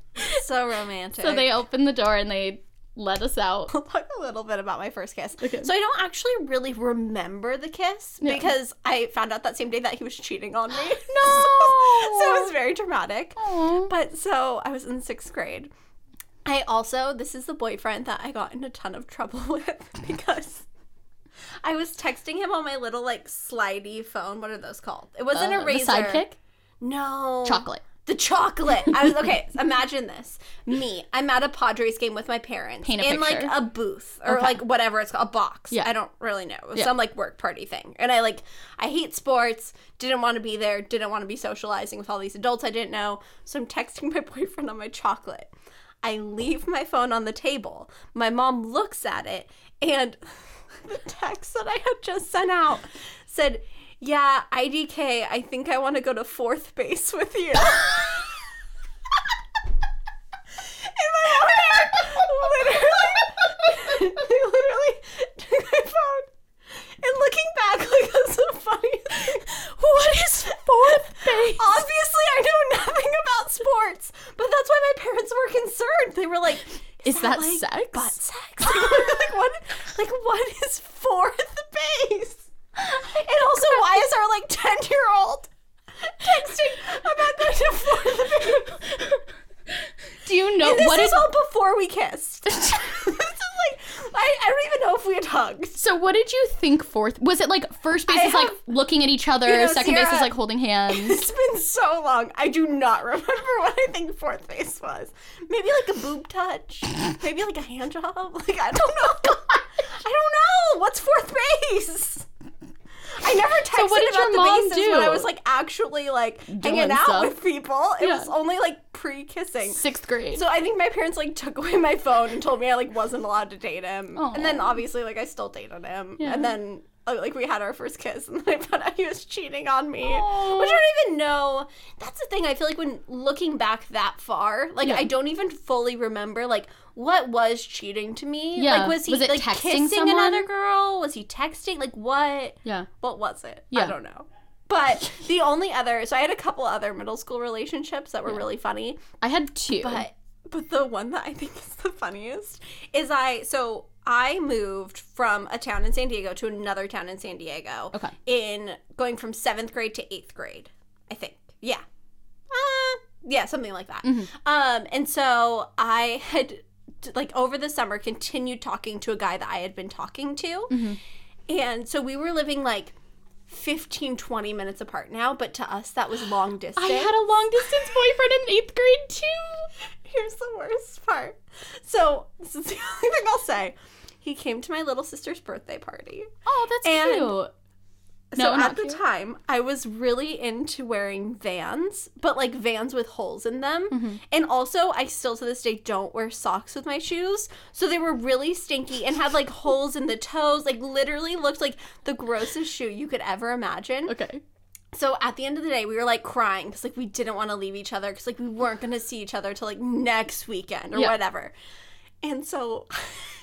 So romantic. So they opened the door and they let us out. I'll talk a little bit about my first kiss. Okay. So I don't actually really remember the kiss because I found out that same day that he was cheating on me. No! So it was very dramatic. Aww. But so I was in 6th grade. I also, this is the boyfriend that I got in a ton of trouble with because... I was texting him on my little, like, slidey phone. What are those called? It wasn't a razor. The Sidekick? No. Chocolate. The chocolate. I was, okay, imagine this. Me. I'm at a Padres game with my parents. Paint a picture. In, like, a booth or, like, whatever it's called. A box. Yeah. I don't really know. Some, like, work party thing. And I, like, I hate sports. Didn't want to be there. Didn't want to be socializing with all these adults I didn't know. So I'm texting my boyfriend on my chocolate. I leave my phone on the table. My mom looks at it and... the text that I had just sent out said, yeah, IDK, I think I want to go to 4th base with you. And my literally took my phone. And looking back, like, that's so funny. What is 4th base? Obviously, I know nothing about sports, but that's why my parents were concerned. They were like... is that, like, sex? Butt sex? like what is 4th base? And also, why is our, like, 10-year-old texting about going to 4th base? Do you know what is all before we kissed? This is like I don't even know if we had hugged. So what did you think? Was it like first base is like looking at each other, second Sierra, base is like holding hands? It's been so long. I do not remember what I think 4th base was. Maybe like a boob touch. Maybe like a hand job. Like I don't know. I don't know. What's 4th base? I never texted about the bases when I was, like, actually, like, hanging out with people. It was only, like, pre-kissing. 6th grade. So I think my parents, like, took away my phone and told me I, like, wasn't allowed to date him. Aww. And then, obviously, like, I still dated him. Yeah. And then, like, we had our first kiss, and then I found out he was cheating on me. Aww. Which I don't even know. That's the thing. I feel like when looking back that far, like, I don't even fully remember, like, what was cheating to me? Yeah. Like, was he, like, kissing someone? Another girl? Was he texting? Like, what? Yeah. What was it? Yeah. I don't know. But the only other... so I had a couple other middle school relationships that were really funny. I had 2. But the one that I think is the funniest is I moved from a town in San Diego to another town in San Diego. Okay. In going from 7th grade to 8th grade, I think. Yeah. Yeah, something like that. Mm-hmm. And so I had... like over the summer continued talking to a guy that I had been talking to. Mm-hmm. And so we were living like 15-20 minutes apart now, but to us that was long distance. I had a long distance boyfriend in 8th grade too. Here's the worst part. So this is the only thing I'll say. He came to my little sister's birthday party. Oh, that's cute. So at the time, I was really into wearing Vans, but like Vans with holes in them. Mm-hmm. And also, I still to this day don't wear socks with my shoes. So they were really stinky and had like holes in the toes. Like literally looked like the grossest shoe you could ever imagine. Okay. So at the end of the day, we were like crying because like we didn't want to leave each other because like we weren't going to see each other till like next weekend or whatever. And so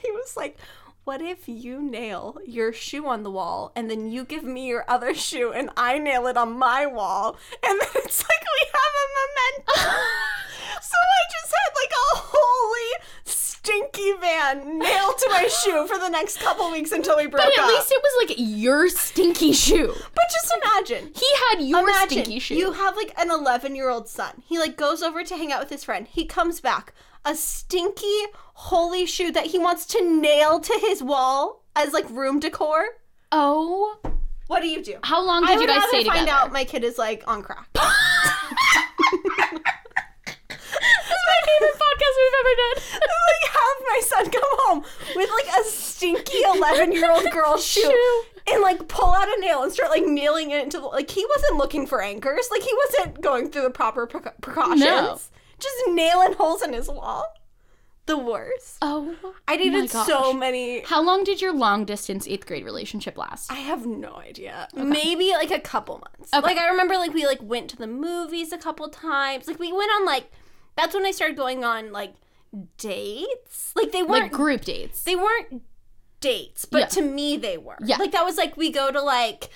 he was like, what if you nail your shoe on the wall and then you give me your other shoe and I nail it on my wall? And then it's like we have a memento. So I just had like a holy stinky van nailed to my shoe for the next couple weeks until we broke up. But at least it was like your stinky shoe. But just imagine. He had your stinky shoe. You have like an 11-year-old son. He like goes over to hang out with his friend. He comes back. A stinky, holy shoe that he wants to nail to his wall as, like, room decor. Oh. What do you do? How long did you guys stay together? I would rather find out my kid is, like, on crack. This is my favorite podcast we've ever done. Like, have my son come home with, like, a stinky 11-year-old girl shoe. And, like, pull out a nail and start, like, nailing it into the... Like, he wasn't looking for anchors. Like, he wasn't going through the proper precautions. No. Just nailing holes in his wall. The worst. Oh, I dated so many. How long did your long distance 8th grade relationship last? I have no idea. Okay. Maybe like a couple months. Okay. Like I remember like we like went to the movies a couple times. Like we went on like, that's when I started going on like dates. Like they weren't. Like group dates. They weren't dates, but to me they were. Yeah. Like that was like we go to like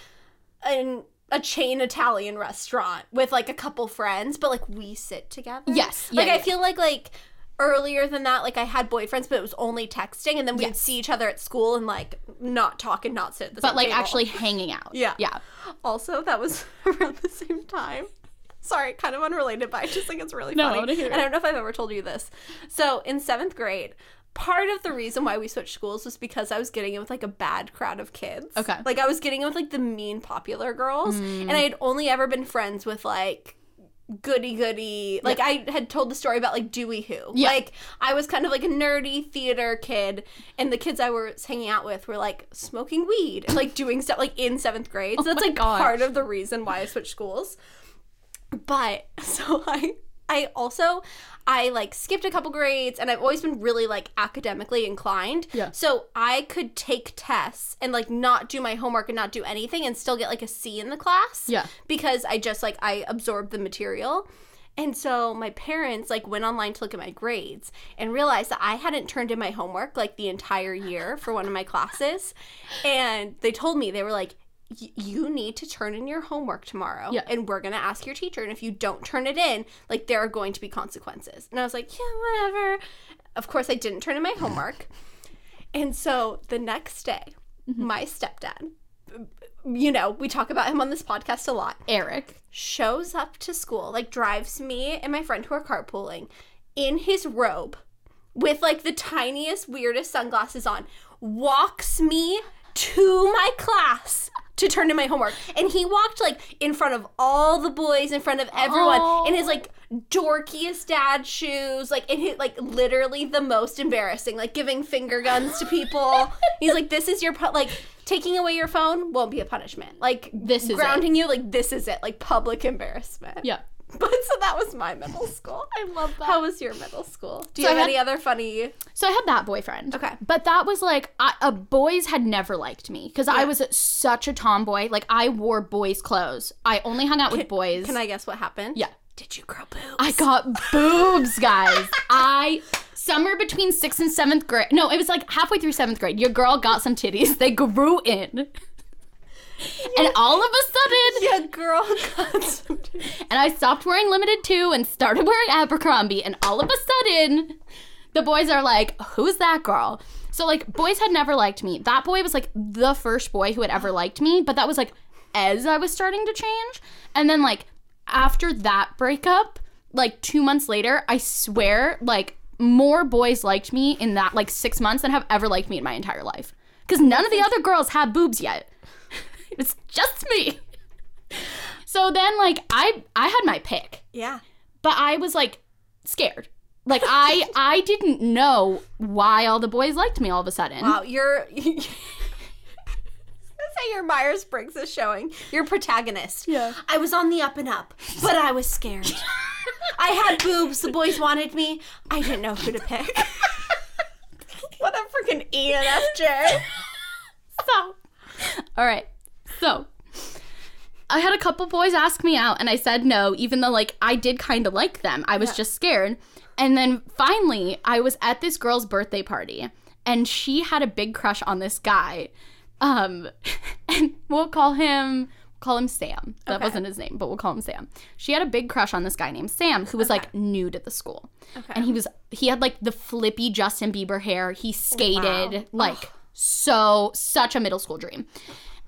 a chain Italian restaurant with, like, a couple friends, but, like, we sit together. Yes. Yeah, like, I feel like, earlier than that, like, I had boyfriends, but it was only texting, and then we'd see each other at school and, like, not talk and not sit at the same table. But, like, actually hanging out. Yeah. Yeah. Also, that was around the same time. Sorry, kind of unrelated, but I just think it's really funny. I want to hear it. And I don't know if I've ever told you this. So, in 7th grade... Part of the reason why we switched schools was because I was getting in with, like, a bad crowd of kids. Okay. Like, I was getting in with, like, the mean popular girls. Mm. And I had only ever been friends with, like, goody-goody. Like, I had told the story about, like, Dewey Who. Yeah. Like, I was kind of, like, a nerdy theater kid. And the kids I was hanging out with were, like, smoking weed and, like, doing stuff, like, in 7th grade. So that's, like, part of the reason why I switched schools. But, so I like, skipped a couple grades, and I've always been really, like, academically inclined. Yeah. So I could take tests and, like, not do my homework and not do anything and still get, like, a C in the class. Yeah. Because I just, like, I absorbed the material. And so my parents, like, went online to look at my grades and realized that I hadn't turned in my homework, like, the entire year for one of my classes. And they told me, they were like, you need to turn in your homework tomorrow, and we're going to ask your teacher, and if you don't turn it in, like, there are going to be consequences. And I was like, yeah, whatever. Of course, I didn't turn in my homework. And so the next day, my stepdad, you know, we talk about him on this podcast a lot. Eric shows up to school, like, drives me and my friend who are carpooling in his robe with, like, the tiniest, weirdest sunglasses on, walks me to my class to turn in my homework. And he walked, like, in front of all the boys, in front of everyone, in his, like, dorkiest dad shoes, like, in his, like, literally the most embarrassing, like, giving finger guns to people. He's like, this is your, like, taking away your phone won't be a punishment. Like, this is grounding you, like, this is it. Like, public embarrassment. Yeah. But so that was my middle school. I love that. How was your middle school? Do you have any other funny... So I had that boyfriend. Okay. But that was like, boys had never liked me because I was such a tomboy. Like, I wore boys' clothes. I only hung out with boys. Can I guess what happened? Yeah. Did you grow boobs? I got boobs, guys. Somewhere between 6th and 7th grade. No, it was like halfway through 7th grade. Your girl got some titties. They grew in. And all of a sudden... Yeah, girl got some titties. And I stopped wearing Limited 2 and started wearing Abercrombie. And all of a sudden, the boys are like, who's that girl? So, like, boys had never liked me. That boy was, like, the first boy who had ever liked me. But that was, like, as I was starting to change. And then, like, after that breakup, like, 2 months later, I swear, like, more boys liked me in that, like, 6 months than have ever liked me in my entire life. Because none of the other girls had boobs yet. It's just me. So then, like, I had my pick. Yeah. But I was, like, scared. Like, I didn't know why all the boys liked me all of a sudden. Wow, you're... I was gonna say, your Myers-Briggs is showing. Your protagonist. Yeah. I was on the up and up, but I was scared. I had boobs. The boys wanted me. I didn't know who to pick. What a freaking ENFJ. So. All right. So. I had a couple boys ask me out, and I said no, even though, like, I did kind of like them. I was just scared. And then, finally, I was at this girl's birthday party, and she had a big crush on this guy. And we'll call him Sam. That wasn't his name, but we'll call him Sam. She had a big crush on this guy named Sam, who was, like, new to the school. Okay. And he had, like, the flippy Justin Bieber hair. He skated, like, such a middle school dream.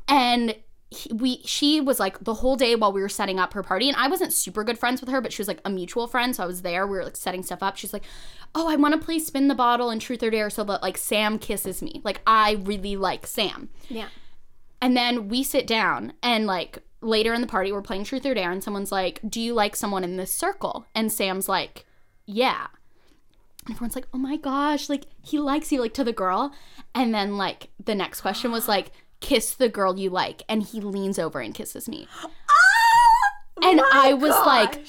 And... She was, like, the whole day while we were setting up her party, and I wasn't super good friends with her, but she was, like, a mutual friend, so I was there. We were, like, setting stuff up. She's like, oh, I want to play Spin the Bottle and Truth or Dare so that, like, Sam kisses me. Like, I really like Sam. Yeah. And then we sit down, and, like, later in the party, we're playing Truth or Dare, and someone's like, do you like someone in this circle? And Sam's like, yeah. And everyone's like, oh, my gosh, like, he likes you, like, to the girl. And then, like, the next question was, like, kiss the girl you like, and he leans over and kisses me. Oh, and I was like,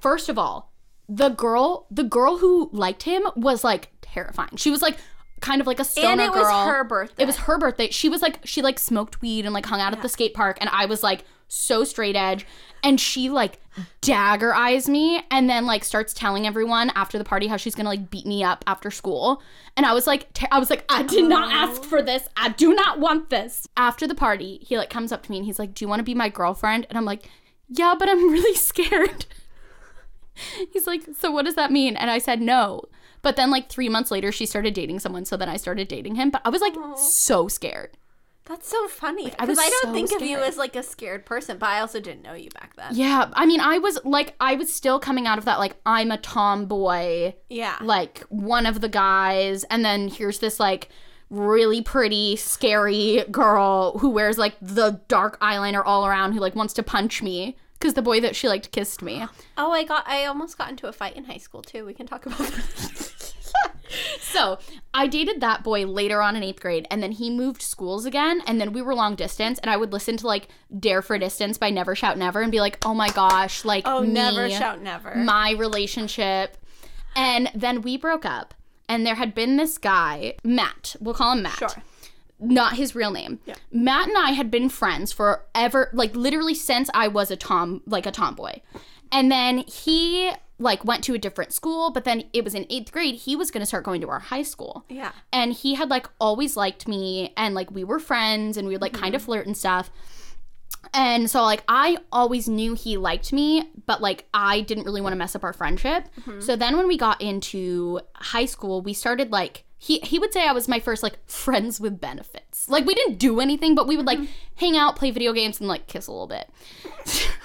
first of all, the girl who liked him was, like, terrifying. She was, like, kind of like a stoner girl. And it was her birthday. It was her birthday. She was, like, she, like, smoked weed and, like, hung out at the skate park, and I was, like, so straight edge, and she, like, dagger eyes me, and then, like, starts telling everyone after the party how she's gonna, like, beat me up after school. And I was like, I did not ask for this. I do not want this. After the party, he, like, comes up to me and he's like, do you want to be my girlfriend? And I'm like, yeah, but I'm really scared. He's like, so what does that mean? And I said no. But then, like, 3 months later, she started dating someone, so then I started dating him. But I was, like, so scared. That's so funny. Because, like, I don't think of you as, like, a scared person, but I also didn't know you back then. Yeah. I mean, I was still coming out of that, like, I'm a tomboy. Yeah. Like, one of the guys. And then here's this, like, really pretty, scary girl who wears, like, the dark eyeliner all around who, like, wants to punch me. Because the boy that she liked kissed me. Oh, I almost got into a fight in high school, too. We can talk about that. So, I dated that boy later on in 8th grade, and then he moved schools again, and then we were long distance, and I would listen to, like, Dare for Distance by Never Shout Never and be like, oh my gosh, like, Never Shout Never. My relationship. And then we broke up, and there had been this guy, Matt. We'll call him Matt. Sure. Not his real name. Yeah. Matt and I had been friends forever, like, literally since I was a tomboy. And then he... like, went to a different school, but then it was in 8th grade, he was going to start going to our high school. Yeah. And he had, like, always liked me, and, like, we were friends, and we would, like, kind of flirt and stuff. And so, like, I always knew he liked me, but, like, I didn't really want to mess up our friendship. Mm-hmm. So then when we got into high school, we started, like, he would say I was my first, like, friends with benefits. Like, we didn't do anything, but we would, like, hang out, play video games, and, like, kiss a little bit.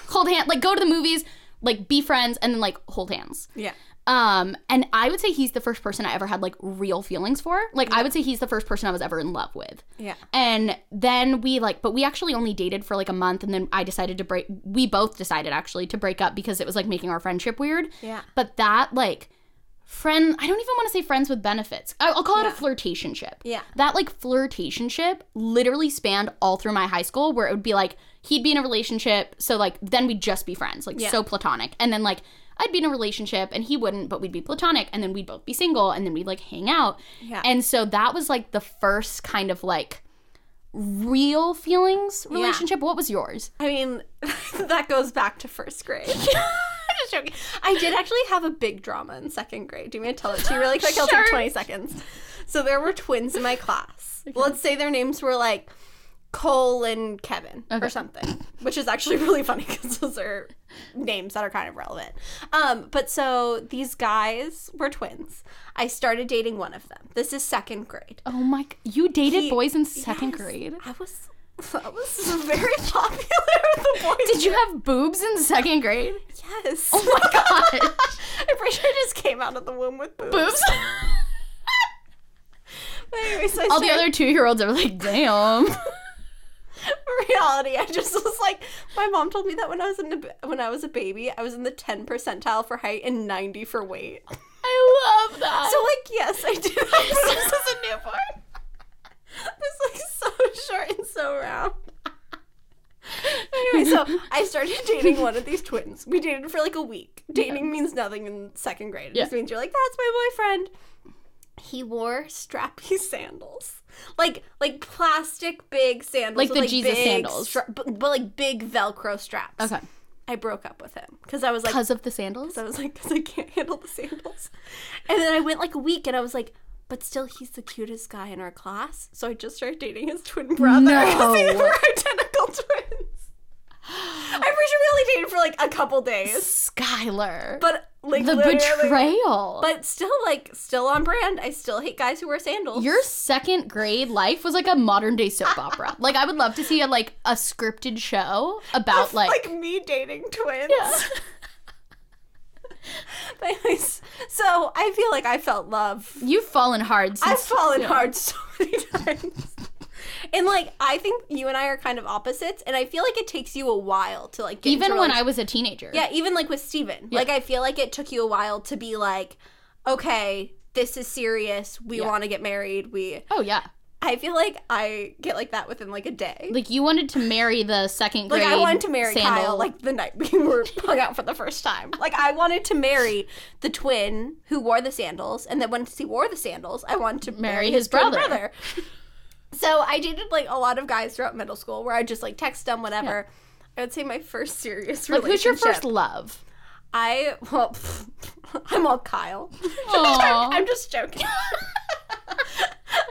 Hold hands, like, go to the movies. Like, be friends and then, like, hold hands. Yeah. And I would say he's the first person I ever had, like, real feelings for. Like, I would say he's the first person I was ever in love with. Yeah. And then we, like, but we actually only dated for, like, a month. And then we both decided, actually, to break up because it was, like, making our friendship weird. Yeah. But that, like, I don't even want to say friends with benefits. I'll call it a flirtationship. Yeah. That, like, flirtationship literally spanned all through my high school where it would be, like, he'd be in a relationship, so, like, then we'd just be friends, like, so platonic. And then, like, I'd be in a relationship, and he wouldn't, but we'd be platonic, and then we'd both be single, and then we'd, like, hang out. Yeah. And so that was, like, the first kind of, like, real feelings relationship. Yeah. What was yours? I mean, that goes back to first grade. Just joking. I did actually have a big drama in second grade. Do you want me to tell it to you really quick? Sure. I'll take 20 seconds. So there were twins in my class. Okay. Let's say their names were, like, Cole and Kevin or something, which is actually really funny because those are names that are kind of relevant. But so these guys were twins. I started dating one of them. This is second grade. Oh my! You dated boys in second grade? I was very popular with the boys. Did you have boobs in second grade? Yes. Oh my god! I'm pretty sure I just came out of the womb with boobs. Boobs. But anyway, so all the other 2-year-olds are like, damn. Reality, I just was like, my mom told me that when I was a baby, I was in the 10th percentile for height and 90 for weight. I love that. So, like, yes, I did have boobs as a newborn. I was, like, so short and so round. So I started dating one of these twins. We dated for like a week. Dating means nothing in second grade. It just means you're like, that's my boyfriend. He wore strappy sandals. Like plastic big sandals. Like the like Jesus sandals. But like big Velcro straps. Okay. I broke up with him because I was like... Because of the sandals? I was like, because I can't handle the sandals. And then I went like a week and I was like, but still he's the cutest guy in our class. So I just started dating his twin brother. No. They were identical twins. I'm pretty sure we only dated for like a couple days. Skylar. But like the betrayal. But still on brand. I still hate guys who wear sandals. Your second grade life was like a modern day soap opera. Like I would love to see a scripted show about like me dating twins. Yeah. But anyways, so I feel like I felt love. You've fallen hard. I've fallen hard so many times. And, like, I think you and I are kind of opposites, and I feel like it takes you a while to, like, get into even when I was a teenager. Yeah, even, like, with Stephen. Yeah. Like, I feel like it took you a while to be like, okay, this is serious. We want to get married. Oh, yeah. I feel like I get like that within, like, a day. Like, you wanted to marry the second grade I wanted to marry Kyle, like, the night we were hung out for the first time. Like, I wanted to marry the twin who wore the sandals, and then once he wore the sandals, I wanted to marry his brother. So I dated, like, a lot of guys throughout middle school where I just, like, text them, whatever. Yeah. I would say my first serious relationship. Like, who's your first love? I'm all Kyle. I'm just joking.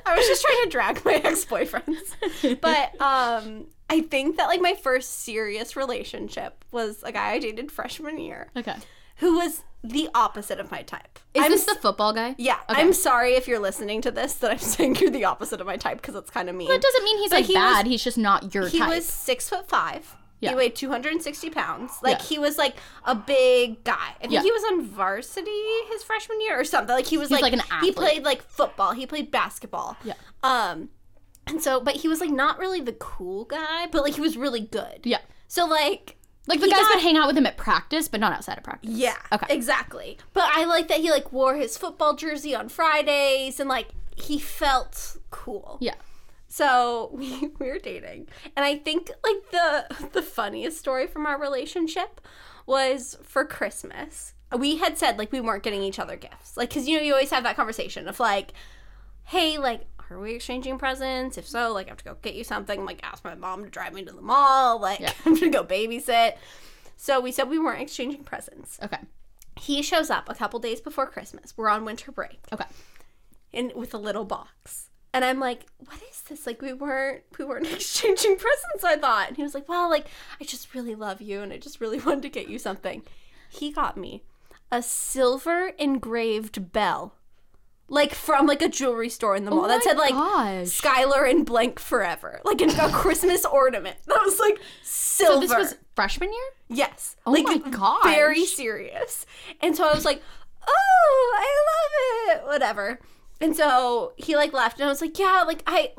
I was just trying to drag my ex-boyfriends. But I think that, like, my first serious relationship was a guy I dated freshman year. Okay. Who was the opposite of my type. Is this the football guy? Yeah. Okay. I'm sorry if you're listening to this that I'm saying you're the opposite of my type because it's kind of mean. That doesn't mean he's but like he bad. He's just not your type. He was 6'5". Yeah. He weighed 260 pounds. Like he was like a big guy. I think he was on varsity his freshman year or something. Like he was like an athlete. He played like football. He played basketball. Yeah. And so, but he was like not really the cool guy, but like he was really good. Yeah. So like. Like, the guys would hang out with him at practice, but not outside of practice. Yeah, okay. Exactly. But I like that he, like, wore his football jersey on Fridays, and, like, he felt cool. Yeah. So, we were dating. And I think, like, the funniest story from our relationship was for Christmas. We had said, like, we weren't getting each other gifts. Like, because, you know, you always have that conversation of, like, hey, like, are we exchanging presents? If so, like, I have to go get you something. Like, ask my mom to drive me to the mall. Like, I'm going to go babysit. So we said we weren't exchanging presents. Okay. He shows up a couple days before Christmas. We're on winter break. Okay. And with a little box. And I'm like, what is this? Like, we weren't exchanging presents, I thought. And he was like, well, like, I just really love you. And I just really wanted to get you something. He got me a silver engraved bell. Like, from, like, a jewelry store in the mall. Oh that said, like, gosh. Skylar and blank forever. Like, a Christmas ornament. That was, like, silver. So this was freshman year? Yes. Oh, like, my gosh. Very serious. And so I was like, oh, I love it. Whatever. And so he, like, left. And I was like, yeah, like, I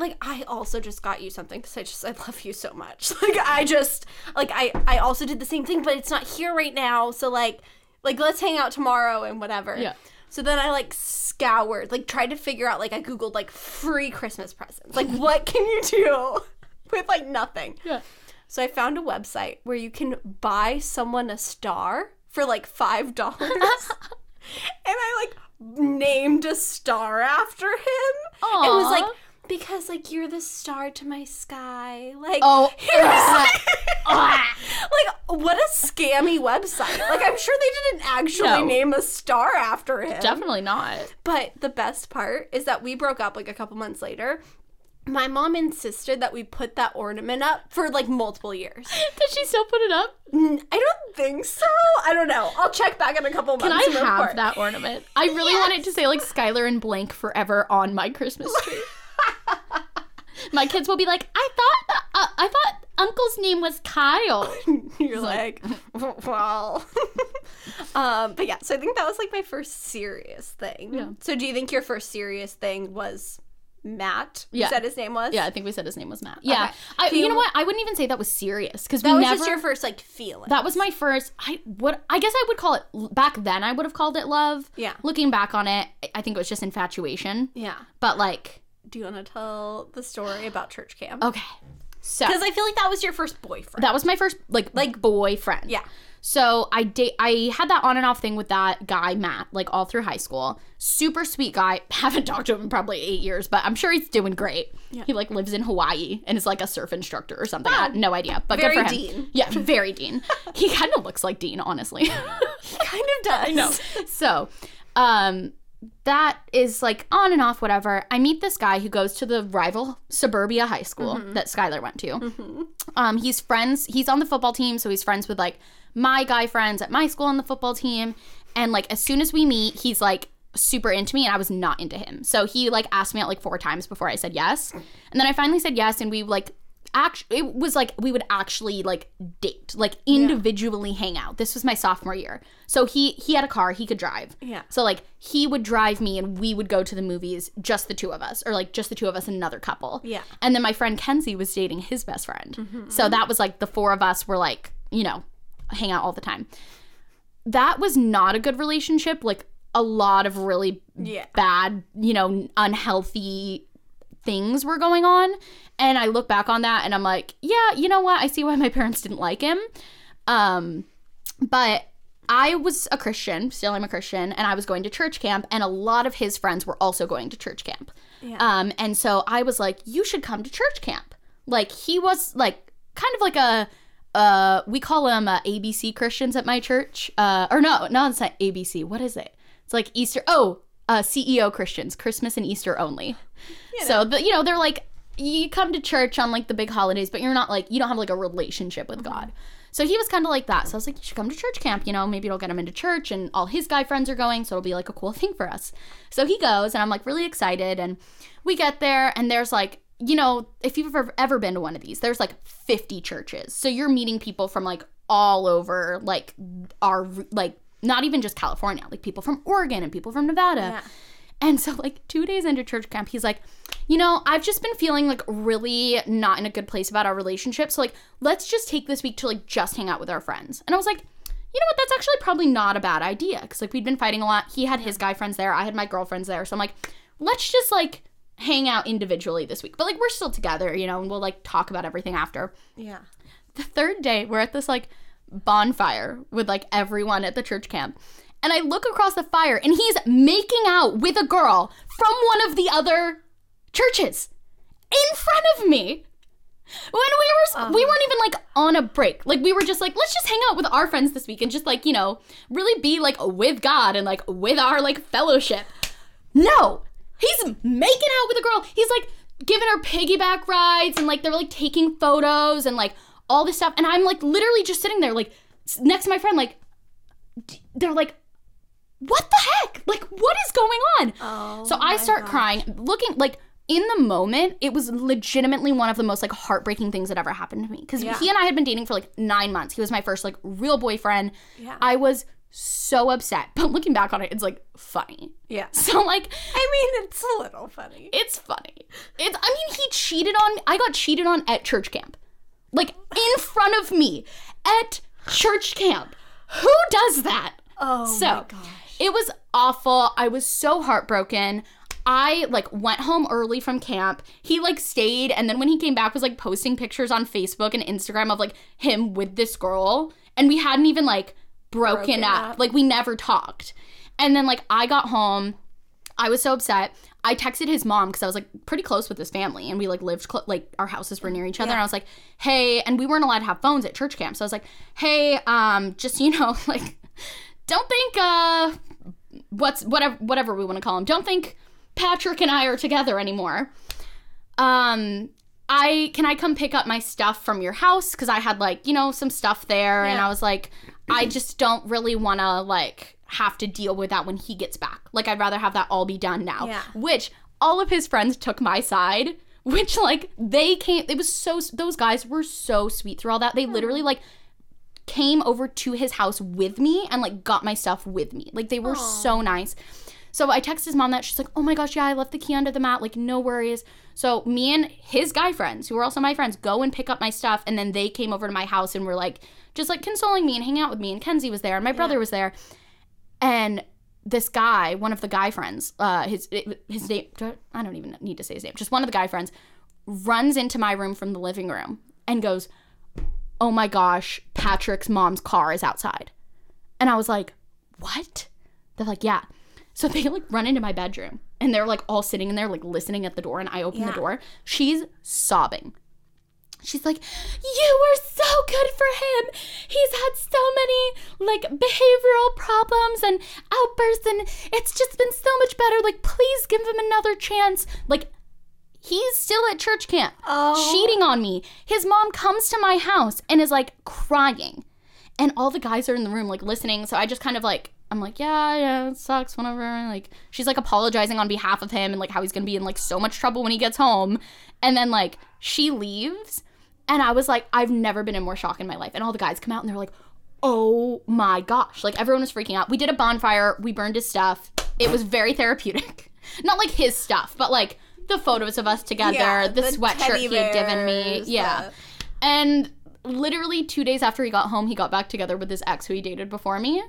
also just got you something. Because I love you so much. Like, I just, like, I also did the same thing. But it's not here right now. So, like, let's hang out tomorrow and whatever. Yeah. So then I, like, scoured, like, tried to figure out, like, I Googled, like, free Christmas presents. Like, what can you do with, like, nothing? Yeah. So I found a website where you can buy someone a star for, like, $5. And I, like, named a star after him. Aww. It was, like, because, like, you're the star to my sky. Like, like, what a scammy website. Like, I'm sure they didn't actually name a star after him. Definitely not. But the best part is that we broke up, like, a couple months later. My mom insisted that we put that ornament up for, like, multiple years. Did she still put it up? I don't think so. I don't know. I'll check back in a couple months. Can I have that ornament? I really wanted to say, like, Skylar and blank forever on my Christmas tree. My kids will be like, I thought Uncle's name was Kyle. You're like, well. But yeah, so I think that was like my first serious thing. Yeah. So do you think your first serious thing was Matt? You said his name was? Yeah, I think we said his name was Matt. Yeah. Okay. You know what? I wouldn't even say that was serious. Because that was just your first like feeling. That was my first, I guess I would call it, back then I would have called it love. Yeah. Looking back on it, I think it was just infatuation. Yeah. But like. Do you want to tell the story about church camp? Okay. So because I feel like that was your first boyfriend. That was my first like boyfriend. Yeah. So I had that on and off thing with that guy, Matt, like all through high school. Super sweet guy. Haven't talked to him in probably 8 years, but I'm sure he's doing great. Yeah. He like lives in Hawaii and is like a surf instructor or something. But, I had no idea, but good for him. Very Dean. Yeah, very Dean. He kind of looks like Dean, honestly. He kind of does. I know. So that is like on and off, whatever. I meet this guy who goes to the rival suburbia high school that Skylar went to. Mm-hmm. He's friends. He's on the football team, so he's friends with like my guy friends at my school on the football team. And like as soon as we meet, he's like super into me, and I was not into him. So he like asked me out like 4 times before I said yes. And then I finally said yes, and we like it was like we would actually like date, like individually hang out. This was my sophomore year. So he had a car, he could drive. Yeah. So like he would drive me and we would go to the movies, just the 2 of us, or like just the 2 of us and another couple. Yeah. And then my friend Kenzie was dating his best friend. Mm-hmm. So that was like the 4 of us were like, you know, hang out all the time. That was not a good relationship. Like a lot of really bad, you know, unhealthy things were going on. And I look back on that and I'm like, yeah, you know what? I see why my parents didn't like him. But I was a Christian, still I'm a Christian, and I was going to church camp, and a lot of his friends were also going to church camp. Yeah. And so I was like, you should come to church camp. Like he was like kind of like a we call them ABC Christians at my church. Or no, it's not ABC. What is it? It's like Easter. Oh, CEO Christians, Christmas and Easter only. You know. So, you know, they're like, you come to church on like the big holidays, but you're not like, you don't have like a relationship with God. So he was kind of like that. So I was like, you should come to church camp, you know, maybe it'll get him into church, and all his guy friends are going, so it'll be like a cool thing for us. So he goes, and I'm like really excited, and we get there, and there's like, you know, if you've ever been to one of these, there's like 50 churches. So you're meeting people from like all over, like our, like not even just California, like people from Oregon and people from Nevada. Yeah. And so like 2 days into church camp, he's like, you know, I've just been feeling like really not in a good place about our relationship. So like, let's just take this week to like just hang out with our friends. And I was like, you know what? That's actually probably not a bad idea. Cause like we'd been fighting a lot. He had his guy friends there. I had my girlfriends there. So I'm like, let's just like hang out individually this week. But like, we're still together, you know, and we'll like talk about everything after. Yeah. The 3rd day, we're at this like bonfire with like everyone at the church camp. And I look across the fire, and he's making out with a girl from one of the other churches in front of me. When we weren't even like on a break. Like we were just like, let's just hang out with our friends this week and just like, you know, really be like with God and like with our like fellowship. No, he's making out with a girl. He's like giving her piggyback rides, and like they're like taking photos and like all this stuff. And I'm like literally just sitting there like next to my friend, like they're like, what the heck? Like, what is going on? Oh, so I start crying, looking like in the moment, it was legitimately one of the most like heartbreaking things that ever happened to me. Because he and I had been dating for like 9 months. He was my first like real boyfriend. Yeah. I was so upset. But looking back on it, it's like funny. Yeah. So like, I mean, it's a little funny. It's funny. It's, I mean, he cheated on me. I got cheated on at church camp. Like in front of me at church camp. Who does that? Oh my gosh. It was awful. I was so heartbroken. I, like, went home early from camp. He, like, stayed, and then when he came back, was, like, posting pictures on Facebook and Instagram of, like, him with this girl, and we hadn't even, like, broken up. Like, we never talked. And then, like, I got home. I was so upset. I texted his mom because I was, like, pretty close with his family, and we, like, lived, like, our houses were near each other, and I was like, hey, and we weren't allowed to have phones at church camp, so I was like, hey, just, you know, like... Don't think, whatever we want to call him. Don't think Patrick and I are together anymore. Can I come pick up my stuff from your house? Because I had, like, you know, some stuff there. Yeah. And I was like, I just don't really want to, like, have to deal with that when he gets back. Like, I'd rather have that all be done now. Yeah. Which, all of his friends took my side. Which, like, they came, it was so, those guys were so sweet through all that. They literally, like, came over to his house with me and, like, got my stuff with me. Like, they were so nice. So I texted his mom that. She's like, oh, my gosh, yeah, I left the key under the mat. Like, no worries. So me and his guy friends, who were also my friends, go and pick up my stuff. And then they came over to my house and were, like, just, like, consoling me and hanging out with me. And Kenzie was there. And my brother was there. And this guy, one of the guy friends, his name, I don't even need to say his name, just one of the guy friends, runs into my room from the living room and goes, oh my gosh, Patrick's mom's car is outside. And I was like, what? They're like, yeah. So they like run into my bedroom and they're like all sitting in there like listening at the door, and I open the door. She's sobbing. She's like, you were so good for him. He's had so many like behavioral problems and outbursts, and it's just been so much better. Like, please give him another chance. Like, he's still at church camp, cheating on me. His mom comes to my house and is like crying. And all the guys are in the room like listening. So I just kind of like, I'm like, yeah, it sucks, whatever. Like, she's like apologizing on behalf of him and like how he's gonna be in like so much trouble when he gets home. And then like she leaves. And I was like, I've never been in more shock in my life. And all the guys come out and they're like, oh my gosh. Like, everyone was freaking out. We did a bonfire. We burned his stuff. It was very therapeutic. Not like his stuff, but like the photos of us together, the sweatshirt he had given me. Yeah. And literally 2 days after he got home, he got back together with his ex who he dated before me.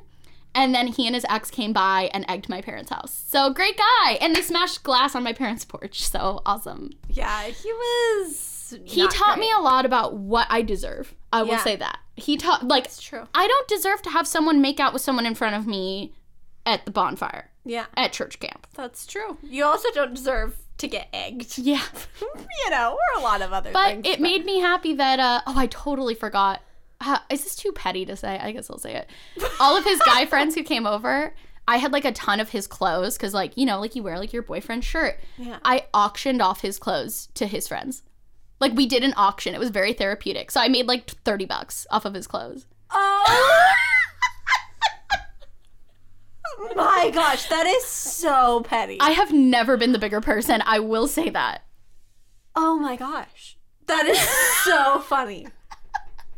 And then he and his ex came by and egged my parents' house. So, great guy. And they smashed glass on my parents' porch. So, awesome. Yeah, he was... He taught me a lot about what I deserve. I will say that. He taught, like, it's true. I don't deserve to have someone make out with someone in front of me at the bonfire. Yeah. At church camp. That's true. You also don't deserve to get egged. Yeah. You know, or a lot of other things. But it made me happy that, I totally forgot. Is this too petty to say? I guess I'll say it. All of his guy friends who came over, I had, like, a ton of his clothes. Because, like, you know, like, you wear, like, your boyfriend's shirt. Yeah. I auctioned off his clothes to his friends. Like, we did an auction. It was very therapeutic. So I made, like, $30 off of his clothes. Oh. My gosh, that is so petty. I have never been the bigger person. I will say that. Oh, my gosh. That is so funny.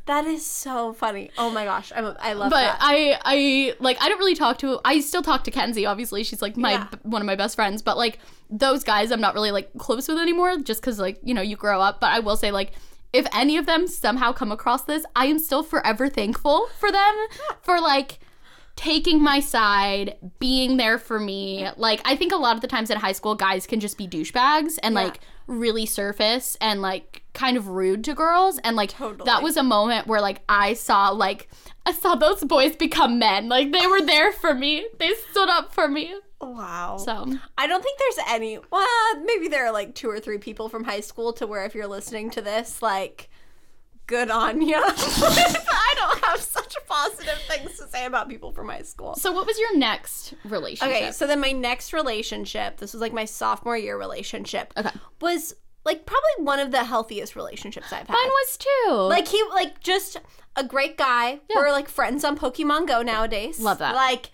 That is so funny. Oh, my gosh. I love that. But I don't really talk to... I still talk to Kenzie, obviously. She's, like, my one of my best friends. But, like... Those guys I'm not really, like, close with anymore just because, like, you know, you grow up. But I will say, like, if any of them somehow come across this, I am still forever thankful for them for, like, taking my side, being there for me. Like, I think a lot of the times in high school, guys can just be douchebags and, like, really surface and, like, kind of rude to girls. And, like, that was a moment where, like, I saw those boys become men. Like, they were there for me. They stood up for me. Wow. So I don't think there's any, well, maybe there are like 2 or 3 people from high school to where if you're listening to this, like, good on you. I don't have such positive things to say about people from high school. So what was your next relationship? Okay, so then my next relationship, this was like my sophomore year relationship, was like probably one of the healthiest relationships I've had. Mine was too. Like, he, like, just a great guy. Yeah. We're like friends on Pokemon Go nowadays. Love that. Like,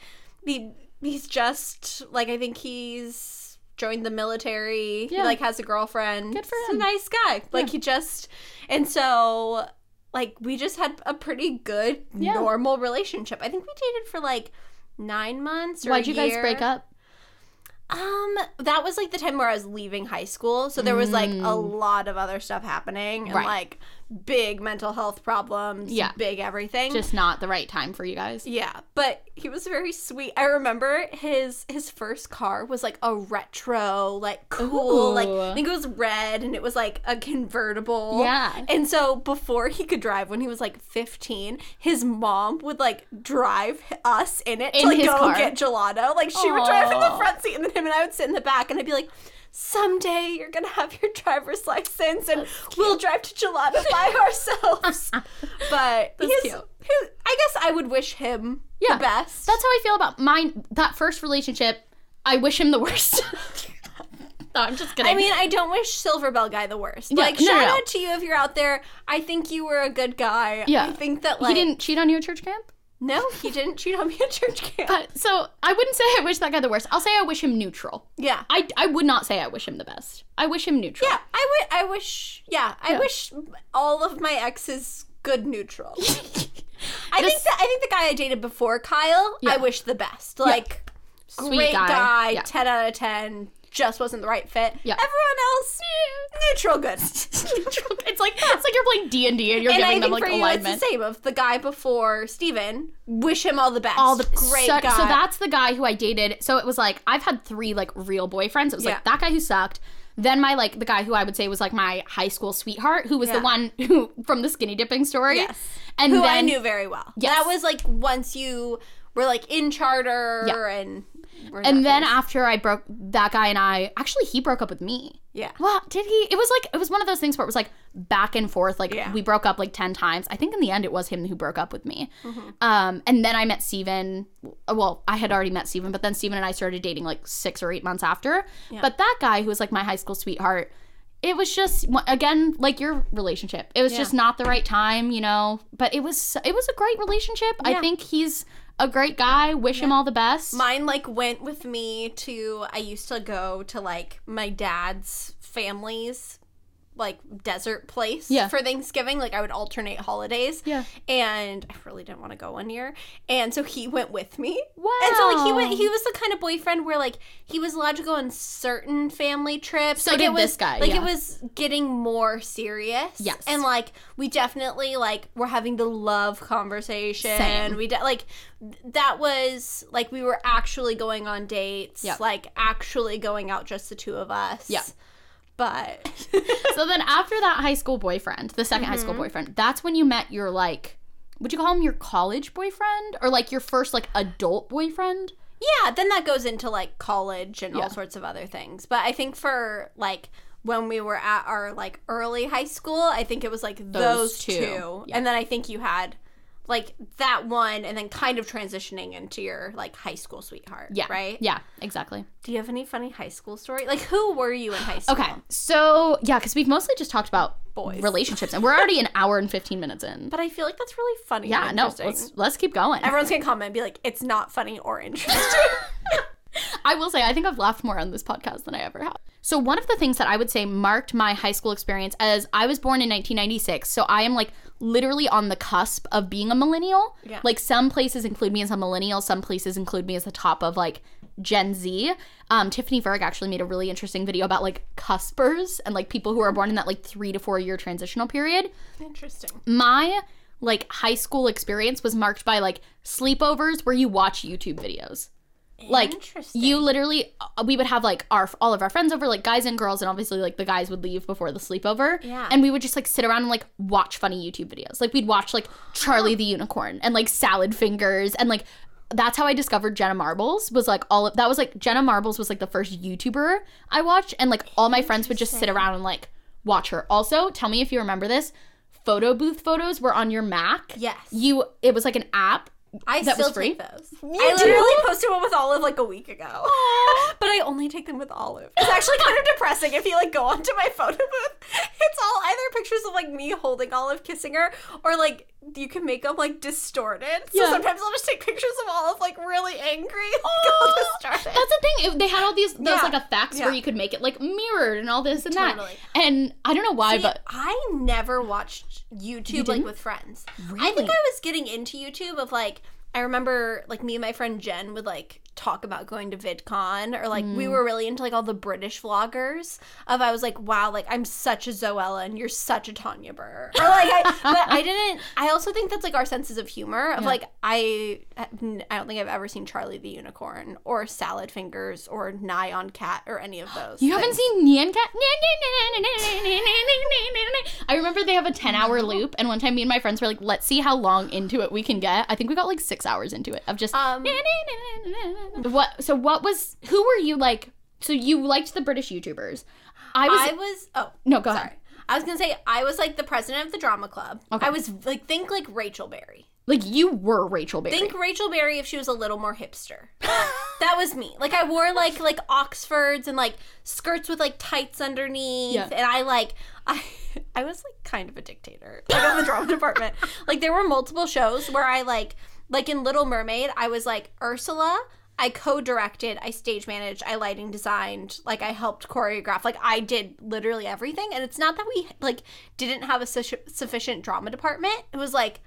he's just, like, I think he's joined the military. Yeah. He, like, has a girlfriend. Good for him. He's a nice guy. Like, he just, and so, like, we just had a pretty good, normal relationship. I think we dated for, like, 9 months or a year. Why'd you guys break up? That was, like, the time where I was leaving high school. So there was, like, a lot of other stuff happening. And, like, big mental health problems. Yeah. Big everything. Just not the right time for you guys. Yeah. But he was very sweet. I remember his first car was, like, a retro, like, cool. Ooh. Like, I think it was red. And it was, like, a convertible. Yeah. And so before he could drive, when he was, like, 15, his mom would, like, drive us in it to, like, go car. Get gelato. Like, she would drive in the front seat. And then him and I would sit in the back, and I'd be like, someday you're going to have your driver's license and we'll drive to gelato by ourselves. But that's cute. I guess I would wish him the best. That's how I feel about mine. That first relationship, I wish him the worst. No, I'm just kidding. I mean, I don't wish Silver Bell guy the worst. Yeah, like, shout out to you if you're out there. I think you were a good guy. Yeah. I think that, like... He didn't cheat on you at church camp? No, he didn't cheat on me at church camp. So I wouldn't say I wish that guy the worst. I'll say I wish him neutral. Yeah. I would not say I wish him the best. I wish him neutral. Yeah, I wish all of my exes good neutral. I think the guy I dated before Kyle, I wish the best. Like, great guy, 10 out of 10. Just wasn't the right fit. Yep. Everyone else, neutral good. It's like you're playing D&D and giving them, like, alignment. And I think for you, it's the same. Of the guy before Stephen, wish him all the best. All the great guy. So that's the guy who I dated. So it was like, I've had 3, like, real boyfriends. It was like that guy who sucked, Then my, like, the guy who I would say was, like, my high school sweetheart, who was the one who, from the skinny dipping story. Yes. And who then, I knew very well. Yes. That was, like, once you were, like, in charter and... And then after I broke, that guy and I, actually, he broke up with me. Yeah. Well, did he? It was, like, it was one of those things where it was, like, back and forth. Like, we broke up, like, 10 times. I think in the end it was him who broke up with me. Mm-hmm. And then I met Stephen. Well, I had already met Stephen, but then Stephen and I started dating, like, 6 or 8 months after. Yeah. But that guy who was, like, my high school sweetheart, it was just, again, like your relationship. It was just not the right time, you know. But it was a great relationship. Yeah. I think he's... a great guy. Wish him all the best. Mine, like, went with me to, I used to go to, like, my dad's family's, like, desert place for Thanksgiving. Like, I would alternate holidays. Yeah. And I really didn't want to go one year. And so he went with me. Wow. And so, like, he was the kind of boyfriend where, like, he was allowed to go on certain family trips. So like, did it was, this guy. Like, it was getting more serious. Yes. And, like, we definitely, like, were having the love conversation. Same. We, like... that was, like, we were actually going on dates, like, actually going out just the two of us. Yeah. But. So then after that high school boyfriend, the second high school boyfriend, that's when you met your, like, would you call him your college boyfriend? Or, like, your first, like, adult boyfriend? Yeah, then that goes into, like, college and all sorts of other things. But I think for, like, when we were at our, like, early high school, I think it was, like, those two. Yeah. And then I think you had... like, that one, and then kind of transitioning into your, like, high school sweetheart, right? Yeah, exactly. Do you have any funny high school story? Like, who were you in high school? Okay, so, yeah, because we've mostly just talked about boys. Relationships, and we're already an hour and 15 minutes in. But I feel like that's really funny and interesting. Yeah, no, let's keep going. Everyone's going to comment and be like, it's not funny or interesting. I will say, I think I've laughed more on this podcast than I ever have. So one of the things that I would say marked my high school experience, as I was born in 1996, so I am, like, literally on the cusp of being a millennial. Yeah. Like, some places include me as a millennial, some places include me as the top of, like, Gen Z. Tiffany Ferg actually made a really interesting video about, like, cuspers and, like, people who are born in that, like, 3 to 4 year transitional period. Interesting. My... like, high school experience was marked by, like, sleepovers where you watch YouTube videos. Like, you literally, we would have, like, all of our friends over, like, guys and girls, and obviously, like, the guys would leave before the sleepover. Yeah. And we would just, like, sit around and, like, watch funny YouTube videos. Like, we'd watch, like, Charlie the Unicorn and, like, Salad Fingers. And, like, that's how I discovered Jenna Marbles was, like, Jenna Marbles was, like, the first YouTuber I watched. And, like, all my friends would just sit around and, like, watch her. Also, tell me if you remember this, photo booth photos were on your Mac. Yes. It was, like, an app. I that still was free? Take those. I literally posted one with Olive like a week ago. Aww. But I only take them with Olive. It's actually kind of depressing if you like go onto my photo booth. It's all either pictures of like me holding Olive, kissing her, or like you can make them like distorted. So sometimes I'll just take pictures of Olive like really angry. That's the thing. They had all these like effects where you could make it like mirrored and all this and that. And I don't know why, but I never watched YouTube like with friends. Really? I think I was getting into YouTube of like. I remember, like, me and my friend Jen would, like, talk about going to VidCon. Or, like, we were really into, like, all the British vloggers. I was like, wow, like, I'm such a Zoella and you're such a Tanya Burr. Or, like, but I didn't... I also think that's, like, our senses of humor. Of, like, I don't think I've ever seen Charlie the Unicorn or Salad Fingers or Nyan Cat or any of those. You haven't seen Nyan Cat? I remember they have a 10-hour loop. And one time me and my friends were like, let's see how long into it we can get. I think we got, like, 6 hours into it of just what was who were you like so you liked the British YouTubers. I was gonna say I was like the president of the drama club. Okay. I was like think like Rachel Berry. Like you were Rachel Berry. Think Rachel Berry if she was a little more hipster. That was me. Like I wore like Oxfords and like skirts with like tights underneath and I was like kind of a dictator like in the drama department. Like there were multiple shows where I like in Little Mermaid, I was like Ursula. I co-directed, I stage managed, I lighting designed, like I helped choreograph. Like I did literally everything. And it's not that we like didn't have a sufficient drama department. It was like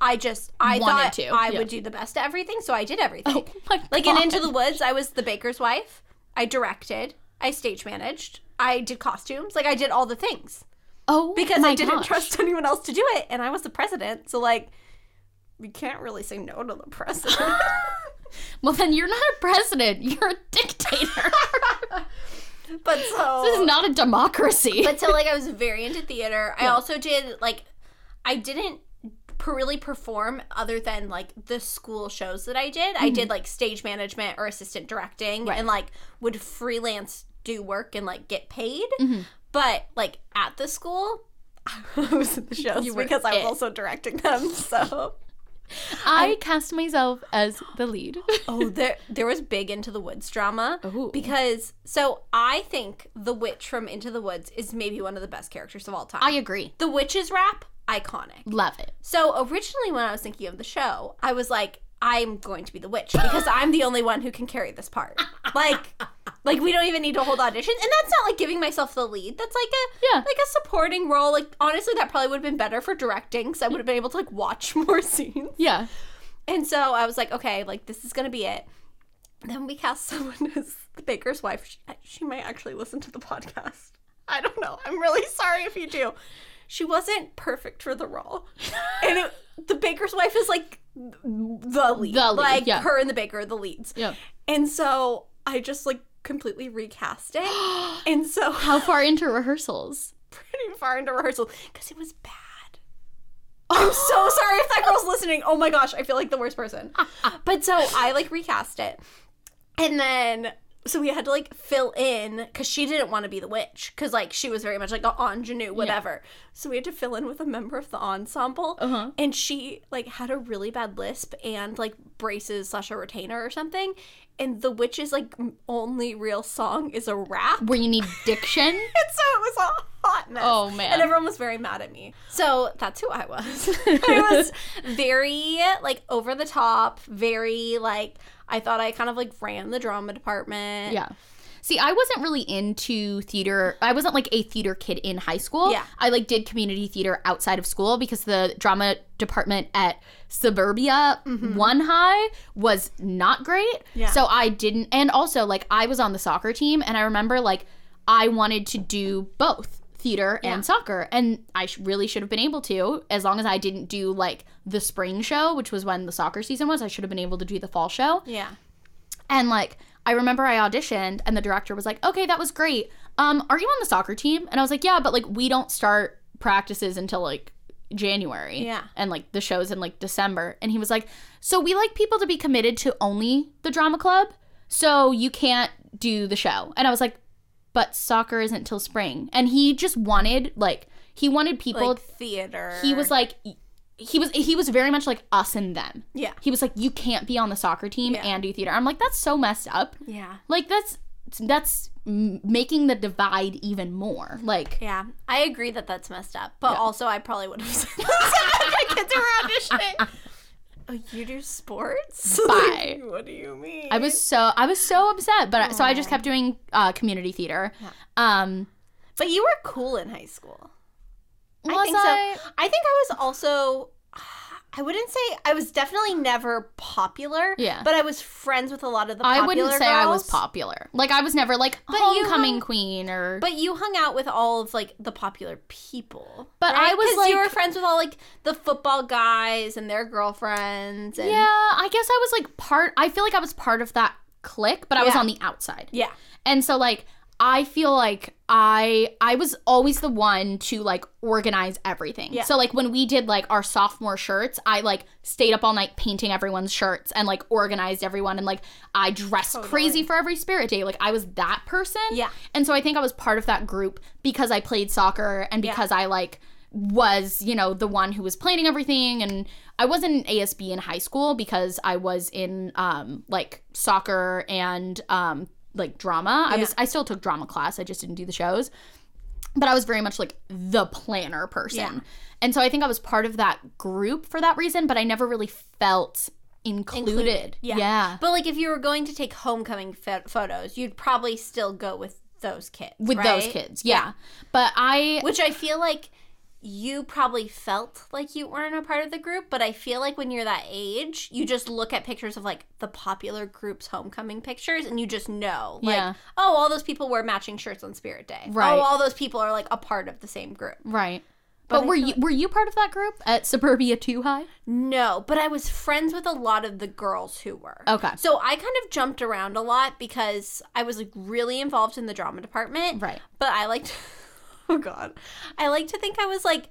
I thought I would do the best at everything, so I did everything. Oh my God. Like in Into the Woods, I was the baker's wife. I directed, I stage managed, I did costumes, like I did all the things. Oh, because I didn't trust anyone else to do it, and I was the president. So like. We can't really say no to the president. Well, then you're not a president. You're a dictator. But so... This is not a democracy. But so, like, I was very into theater. Yeah. I also did, like, I didn't really perform other than, like, the school shows that I did. Mm-hmm. I did, like, stage management or assistant directing and, like, would freelance do work and, like, get paid. Mm-hmm. But, like, at the school, I was at the shows because I was also directing them, so... I cast myself as the lead. Oh, there was big Into the Woods drama. Ooh. Because, so I think the witch from Into the Woods is maybe one of the best characters of all time. I agree. The witch's rap, iconic. Love it. So originally when I was thinking of the show, I was like, I'm going to be the witch because I'm the only one who can carry this part. Like we don't even need to hold auditions. And that's not like giving myself the lead. That's like a supporting role. Like, honestly, that probably would have been better for directing because I would have been able to, like, watch more scenes. Yeah. And so I was like, okay, like, this is going to be it. Then we cast someone as the baker's wife. She might actually listen to the podcast. I don't know. I'm really sorry if you do. She wasn't perfect for the role. And the baker's wife is, like, the lead. Like, her and the baker are the leads. Yeah. And so I just, like, completely recast it. And so... How far into rehearsals? Pretty far into rehearsals. Because it was bad. I'm so sorry if that girl's listening. Oh, my gosh. I feel like the worst person. But so I, like, recast it. And then... So we had to, like, fill in, because she didn't want to be the witch, because, like, she was very much, like, an ingenue, whatever. Yeah. So we had to fill in with a member of the ensemble, and she, like, had a really bad lisp and, like, braces / a retainer or something, and the witch's, like, only real song is a rap. Where you need diction? And so it was a hot mess. Oh, man. And everyone was very mad at me. So that's who I was. I was very, like, over the top, very, like... I thought I kind of, like, ran the drama department. Yeah. See, I wasn't really into theater. I wasn't, like, a theater kid in high school. Yeah. I, like, did community theater outside of school because the drama department at Suburbia 1 High was not great. Yeah. So I didn't. And also, like, I was on the soccer team. And I remember, like, I wanted to do both theater and soccer. And I really should have been able to, as long as I didn't do, like, the spring show, which was when the soccer season was. I should have been able to do the fall show. Yeah. And, like, I remember I auditioned and the director was like, okay, that was great. Are you on the soccer team? And I was like, yeah, but, like, we don't start practices until, like, January. Yeah. And, like, the show's in, like, December. And he was like, so we like people to be committed to only the drama club, so you can't do the show. And I was like, but soccer isn't till spring. And he just wanted, like, he wanted people. Like, theater. He was, like, he was very much, like, us and them. Yeah. He was, like, you can't be on the soccer team and do theater. I'm, like, that's so messed up. Yeah. Like, that's making the divide even more. Like. Yeah. I agree that that's messed up. But also, I probably would have said that if my kids were auditioning. Oh, you do sports? Bye. Like, what do you mean? I was so upset, but so I just kept doing community theater. Yeah. But you were cool in high school. I think so. I think I was also, I wouldn't say, I was definitely never popular. Yeah. But I was friends with a lot of the popular girls. I wouldn't say I was popular. Like, I was never, like, homecoming queen or... But you hung out with all of, like, the popular people. But right? I was, like... Because you were friends with all, like, the football guys and their girlfriends. And... Yeah, I guess I was, like, I feel like I was part of that clique, but I was on the outside. Yeah. And so, like... I feel like I was always the one to, like, organize everything. Yeah. So, like, when we did, like, our sophomore shirts, I, like, stayed up all night painting everyone's shirts and, like, organized everyone. And, like, I dressed crazy for every spirit day. Like, I was that person. Yeah. And so I think I was part of that group because I played soccer and because I, like, was, you know, the one who was planning everything. And I wasn't in ASB in high school because I was in, like, soccer and, like, drama. I still took drama class. I just didn't do the shows. But I was very much, like, the planner person. Yeah. And so I think I was part of that group for that reason, but I never really felt included. Yeah. But, like, if you were going to take homecoming photos, you'd probably still go with those kids, yeah. But Which I feel like you probably felt like you weren't a part of the group, but I feel like when you're that age, you just look at pictures of, like, the popular group's homecoming pictures, and you just know, like, oh, all those people wear matching shirts on Spirit Day. Right. Oh, all those people are, like, a part of the same group. Right. But were you part of that group at Suburbia 2 High? No, but I was friends with a lot of the girls who were. Okay. So I kind of jumped around a lot because I was like really involved in the drama department. Right. But I liked I like to think I was like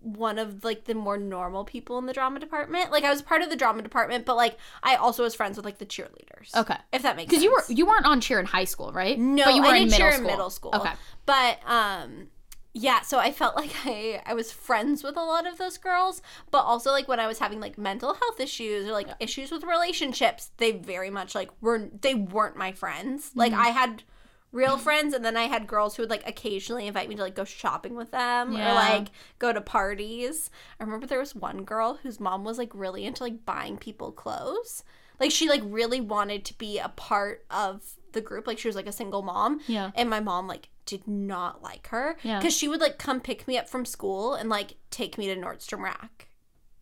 one of like the more normal people in the drama department. Like I was part of the drama department, but like I also was friends with like the cheerleaders. Okay. If that makes sense. Because you weren't on cheer in high school, right? No, but you were I did cheer in middle school. Okay. But yeah, so I felt like I was friends with a lot of those girls, but also, like, when I was having, like, mental health issues or, like, issues with relationships, they very much, like, weren't my friends. Mm-hmm. Like, I had real friends, and then I had girls who would, like, occasionally invite me to, like, go shopping with them or, like, go to parties. I remember there was one girl whose mom was, like, really into, like, buying people clothes. Like, she, like, really wanted to be a part of the group. Like, she was, like, a single mom. Yeah. And my mom, like, did not like her. Yeah. Because she would, like, come pick me up from school and, like, take me to Nordstrom Rack.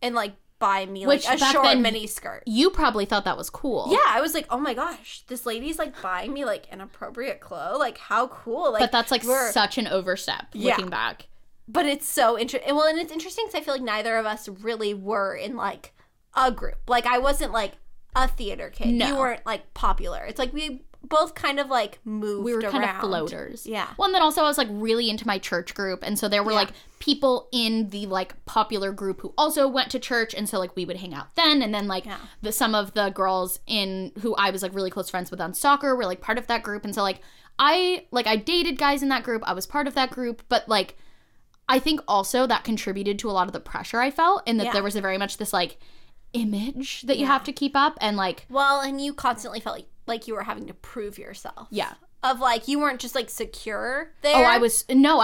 And, like, buy me, like, a short mini skirt. You probably thought that was cool. Yeah, I was like, oh my gosh, this lady's, like, buying me, like, inappropriate clothes. Like, how cool. Like, but that's, like, such an overstep looking back. But it's so interesting. Well, and it's interesting because I feel like neither of us really were in, like, a group. Like, I wasn't, like, a theater kid. No. You weren't, like, popular. It's like we both kind of, like, moved around. We were kind of floaters. Yeah. Well, and then also I was, like, really into my church group, and so there were, like, people in the, like, popular group who also went to church, and so, like, we would hang out then, and then, like, some of the girls in who I was, like, really close friends with on soccer were, like, part of that group, and so, like, I dated guys in that group, I was part of that group, but, like, I think also that contributed to a lot of the pressure I felt, and that there was very much this, like, image that you have to keep up, and, like... Well, and you constantly felt like you were having to prove yourself. Yeah. Of, like, you weren't just, like, secure there. Oh, I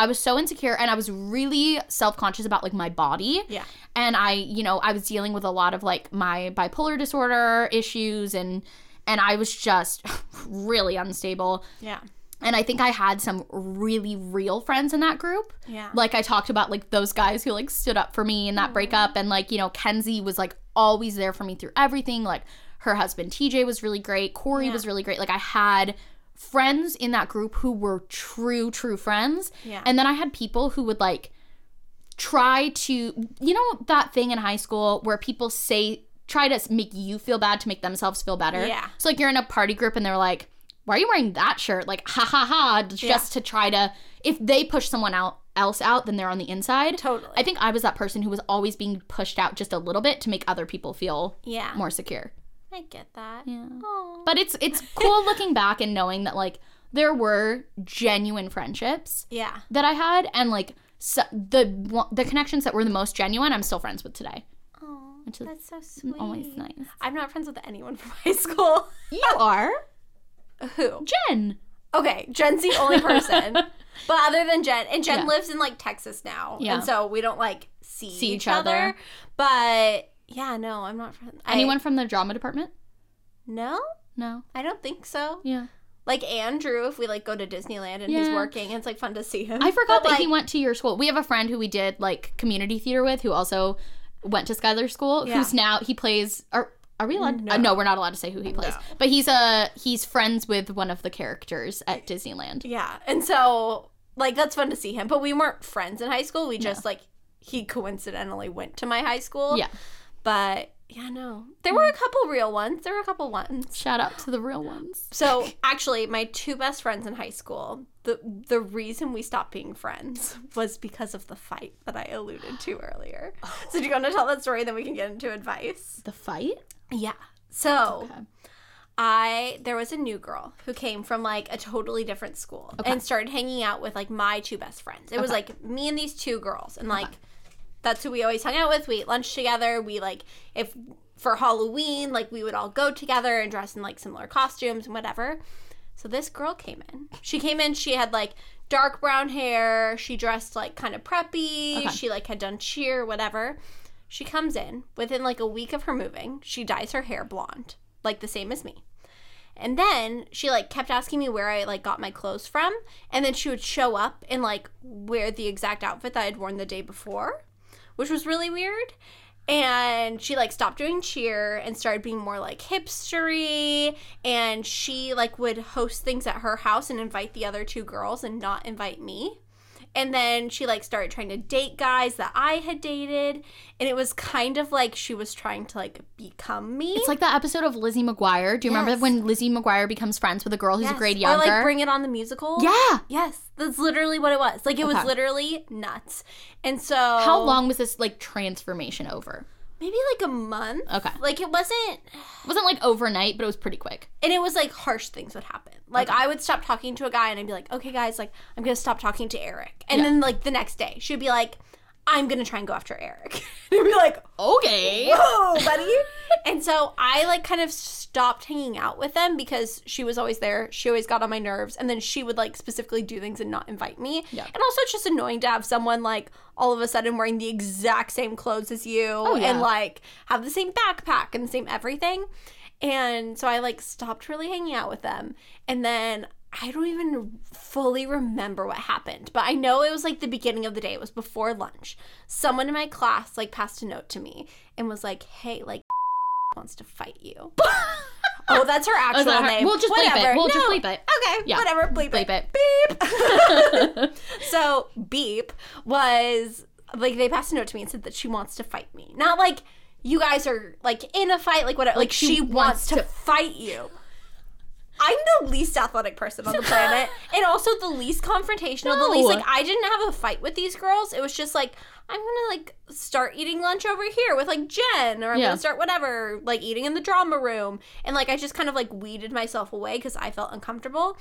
was so insecure, and I was really self-conscious about, like, my body. Yeah. And I was dealing with a lot of, like, my bipolar disorder issues, and I was just really unstable. Yeah. And I think I had some really real friends in that group. Yeah. Like, I talked about, like, those guys who, like, stood up for me in that breakup, and, like, you know, Kenzie was, like, always there for me through everything, like, her husband TJ was really great. Corey was really great. Like, I had friends in that group who were true friends. Yeah. And then I had people who would, like, try to, you know, that thing in high school where people try to make you feel bad to make themselves feel better. Yeah. So, like, you're in a party group and they're like, why are you wearing that shirt? Like, ha ha ha. Just to try to, if they push someone else out, then they're on the inside. Totally. I think I was that person who was always being pushed out just a little bit to make other people feel more secure. I get that. Yeah. Aww. But it's cool looking back and knowing that, like, there were genuine friendships that I had, and, like, so the connections that were the most genuine I'm still friends with today. Oh, that's so sweet. Always nice. I'm not friends with anyone from high school. You are? Who? Jen. Okay, Jen's the only person. But other than Jen, and Jen lives in, like, Texas now. Yeah. And so we don't, like, see each other. But... yeah, no, I'm not friends. Anyone from the drama department? No? No. I don't think so. Yeah. Like, Andrew, if we, like, go to Disneyland and he's working, it's, like, fun to see him. I forgot that, like, he went to your school. We have a friend who we did, like, community theater with who also went to Skylar's school, who's now, he plays, are we allowed? No. No, we're not allowed to say who he plays. No. But he's friends with one of the characters at Disneyland. Yeah, and so, like, that's fun to see him. But we weren't friends in high school. We just, like, he coincidentally went to my high school. Yeah. But, yeah, no. There were a couple real ones. Shout out to the real ones. So, actually, my two best friends in high school, the reason we stopped being friends was because of the fight that I alluded to earlier. Oh. So, do you want to tell that story? Then we can get into advice. The fight? Yeah. So, okay. There was a new girl who came from, like, a totally different school and started hanging out with, like, my two best friends. It was, like, me and these two girls. And, like... that's who we always hung out with. We ate lunch together. We, like, if for Halloween, like, we would all go together and dress in, like, similar costumes and whatever. So this girl came in. She came in. She had, like, dark brown hair. She dressed, like, kind of preppy. Okay. She, like, had done cheer, whatever. She comes in. Within, like, a week of her moving, she dyes her hair blonde, like, the same as me. And then she, like, kept asking me where I, like, got my clothes from. And then she would show up and, like, wear the exact outfit that I had worn the day before, which was really weird. And she, like, stopped doing cheer and started being more, like, hipstery. And she, like, would host things at her house and invite the other two girls and not invite me. And then she, like, started trying to date guys that I had dated. And it was kind of like she was trying to, like, become me. It's like that episode of Lizzie McGuire. Do you remember when Lizzie McGuire becomes friends with a girl who's a grade younger? Or, like, Bring It On the musical. Yeah. Yes. That's literally what it was. Like, it was literally nuts. And so... How long was this, like, transformation over? Maybe, like, a month. Okay. Like, it wasn't... It wasn't, like, overnight, but it was pretty quick. And it was, like, harsh things would happen. Like, I would stop talking to a guy, and I'd be like, okay, guys, like, I'm going to stop talking to Eric. And then, like, the next day, she'd be like, I'm going to try and go after Eric. And I'd be like, okay. Whoa, buddy. And so I, like, kind of stopped hanging out with them because she was always there. She always got on my nerves. And then she would, like, specifically do things and not invite me. Yeah. And also it's just annoying to have someone, like, all of a sudden wearing the exact same clothes as you. Oh, yeah. And, like, have the same backpack and the same everything. And so I, like, stopped really hanging out with them. And then I don't even fully remember what happened, but I know it was, like, the beginning of the day. It was before lunch. Someone in my class, like, passed a note to me and was like, hey, like, wants to fight you. Oh, that's her actual name. We'll just bleep it. Just bleep it. Okay, yeah. Whatever, bleep it. Beep. So, beep was, like, they passed a note to me and said that she wants to fight me. Not, like, you guys are, like, in a fight, like, whatever. Like, she wants to fight you. I'm the least athletic person on the planet, and also the least confrontational, the least, like, I didn't have a fight with these girls. It was just, like, I'm gonna, like, start eating lunch over here with, like, Jen, or I'm gonna start whatever, like, eating in the drama room, and, like, I just kind of, like, weeded myself away because I felt uncomfortable,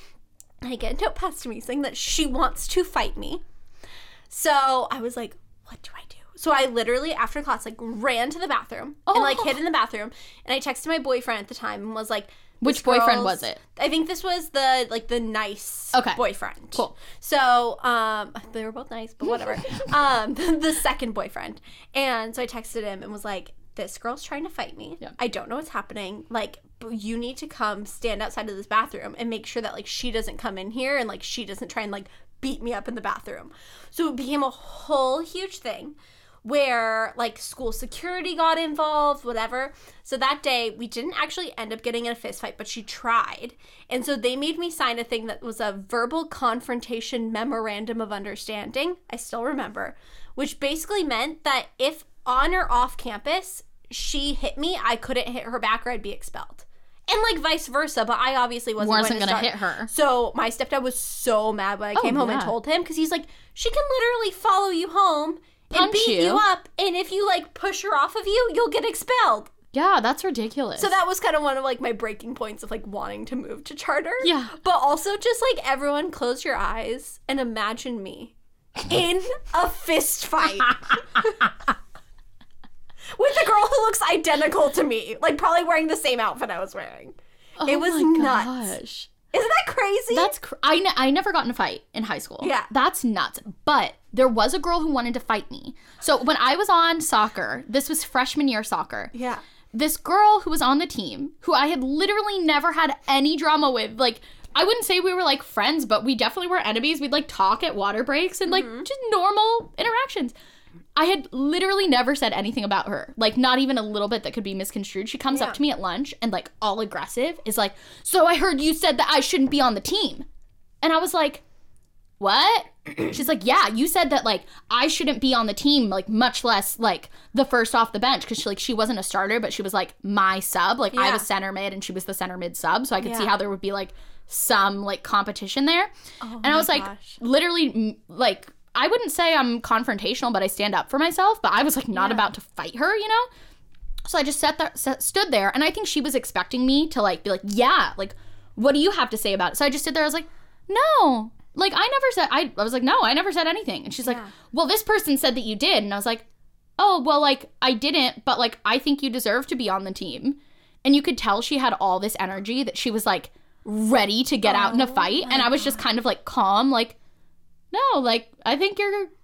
and I get a note passed to me saying that she wants to fight me, so I was like, what do I do? So I literally, after class, like, ran to the bathroom and, like, hid in the bathroom, and I texted my boyfriend at the time and was like, which boyfriend was it? I think this was the, like, the nice boyfriend. Cool. So, they were both nice, but whatever. The second boyfriend. And so I texted him and was like, this girl's trying to fight me. Yeah. I don't know what's happening. Like, you need to come stand outside of this bathroom and make sure that, like, she doesn't come in here and, like, she doesn't try and, like, beat me up in the bathroom. So it became a whole huge thing where, like, school security got involved, whatever. So that day, we didn't actually end up getting in a fist fight, but she tried. And so they made me sign a thing that was a verbal confrontation memorandum of understanding. I still remember. Which basically meant that if on or off campus she hit me, I couldn't hit her back or I'd be expelled. And, like, vice versa, but I obviously wasn't going to hit her. So my stepdad was so mad when I came home and told him, because he's like, she can literally follow you home and beat you up, and if you, like, push her off of you, you'll get expelled. Yeah, that's ridiculous. So that was kind of one of, like, my breaking points of, like, wanting to move to charter. Yeah. But also just, like, everyone close your eyes and imagine me in a fist fight with a girl who looks identical to me, like, probably wearing the same outfit I was wearing. Oh, it was nuts. Gosh. Isn't that crazy? That's I never got in a fight in high school. Yeah. That's nuts. But there was a girl who wanted to fight me. So when I was on soccer, this was freshman year soccer. Yeah. This girl who was on the team, who I had literally never had any drama with, like, I wouldn't say we were, like, friends, but we definitely were enemies. We'd, like, talk at water breaks and, like, just normal interactions. I had literally never said anything about her. Like, not even a little bit that could be misconstrued. She comes up to me at lunch and, like, all aggressive is like, so I heard you said that I shouldn't be on the team. And I was like, what? She's like, yeah, you said that, like, I shouldn't be on the team, like, much less, like, the first off the bench. Because, like, she wasn't a starter, but she was, like, my sub. Like, I was center mid and she was the center mid sub. So I could see how there would be, like, some, like, competition there. Oh, and I was like, literally, like, I wouldn't say I'm confrontational, but I stand up for myself. But I was, like, not about to fight her, you know? So I just stood there. And I think she was expecting me to, like, be like, yeah, like, what do you have to say about it? So I just stood there. I was like, no. Like, I never said, I was like, no, I never said anything. And she's like, well, this person said that you did. And I was like, oh, well, like, I didn't. But, like, I think you deserve to be on the team. And you could tell she had all this energy that she was, like, ready to get out in a fight. And I was just kind of, like, calm, like, no, like, I think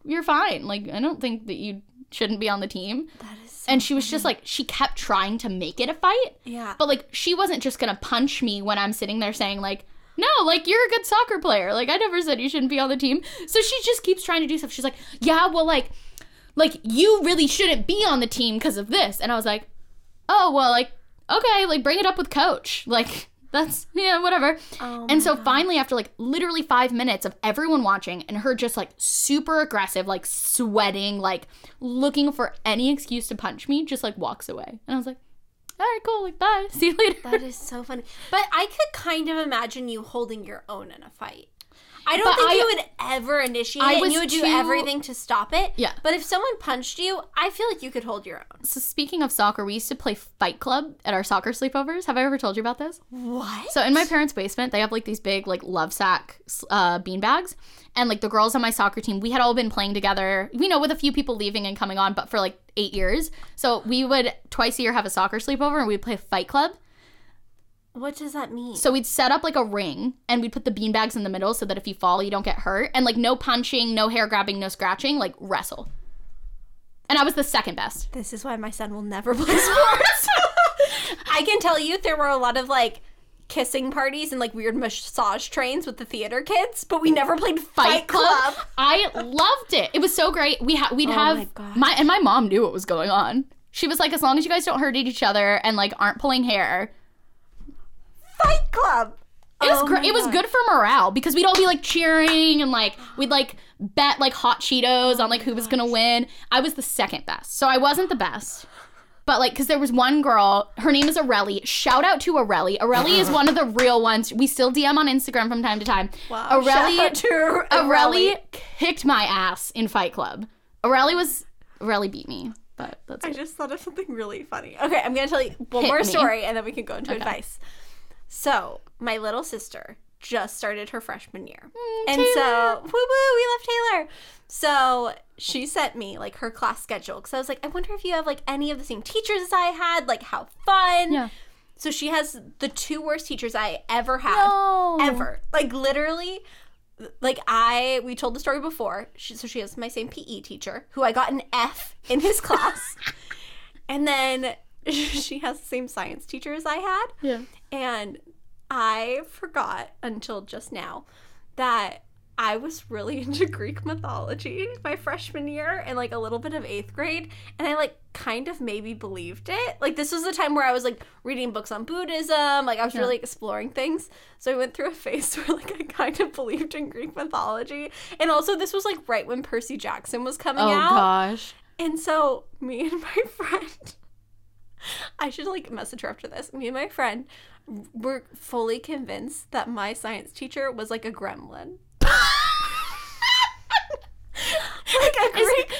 you're fine. Like, I don't think that you shouldn't be on the team. That is so And she was just, like, she kept trying to make it a fight. Yeah. But, like, she wasn't just going to punch me when I'm sitting there saying, like, no, like, you're a good soccer player. Like, I never said you shouldn't be on the team. So she just keeps trying to do stuff. She's like, yeah, well, like, you really shouldn't be on the team because of this. And I was like, oh, well, like, okay, like, bring it up with coach. Like, that's, yeah, whatever. And so finally, after like literally 5 minutes of everyone watching and her just like super aggressive, like sweating, like looking for any excuse to punch me, just like walks away. And I was like, all right, cool, like bye, see you later. That is so funny. But I could kind of imagine you holding your own in a fight. I don't think you would ever initiate it, and you would do everything to stop it. Yeah. But if someone punched you, I feel like you could hold your own. So speaking of soccer, we used to play Fight Club at our soccer sleepovers. Have I ever told you about this? What? So in my parents' basement, they have, like, these big, like, love sack beanbags. And, like, the girls on my soccer team, we had all been playing together, you know, with a few people leaving and coming on, but for, like, 8 years. So we would twice a year have a soccer sleepover, and we'd play Fight Club. What does that mean? So we'd set up like a ring and we'd put the beanbags in the middle so that if you fall, you don't get hurt. And like no punching, no hair grabbing, no scratching, like wrestle. And I was the second best. This is why my son will never play sports. I can tell you there were a lot of like kissing parties and like weird massage trains with the theater kids, but we never played Fight Club. I loved it. It was so great. And my mom knew what was going on. She was like, as long as you guys don't hurt each other and like aren't pulling hair. Fight Club. It was good for morale because we'd all be like cheering and like we'd like bet like hot Cheetos on like who was gonna win. I was the second best, so I wasn't the best, but like because there was one girl, her name is Areli. Shout out to Areli. Areli is one of the real ones. We still DM on Instagram from time to time. Wow. Areli kicked my ass in Fight Club. Areli beat me. But that's I just thought of something really funny. Okay, I'm gonna tell you one more story and then we can go into advice. So, my little sister just started her freshman year. And Taylor. So, woo-woo, we love Taylor. So, she sent me, like, her class schedule. Because I was like, I wonder if you have, like, any of the same teachers as I had. Like, how fun. Yeah. So, she has the two worst teachers I ever had. No. Ever. Like, literally, like, we told the story before. She has my same PE teacher, who I got an F in his class. And then she has the same science teacher as I had. Yeah. And I forgot until just now that I was really into Greek mythology my freshman year and, like, a little bit of 8th grade. And I, like, kind of maybe believed it. Like, this was the time where I was, like, reading books on Buddhism. Like, I was really exploring things. So I went through a phase where, like, I kind of believed in Greek mythology. And also this was, like, right when Percy Jackson was coming out. Oh, gosh. And so me and my friend... I should, like, message her after this. Me and my friend were fully convinced that my science teacher was, like, a gremlin. Like a Greek.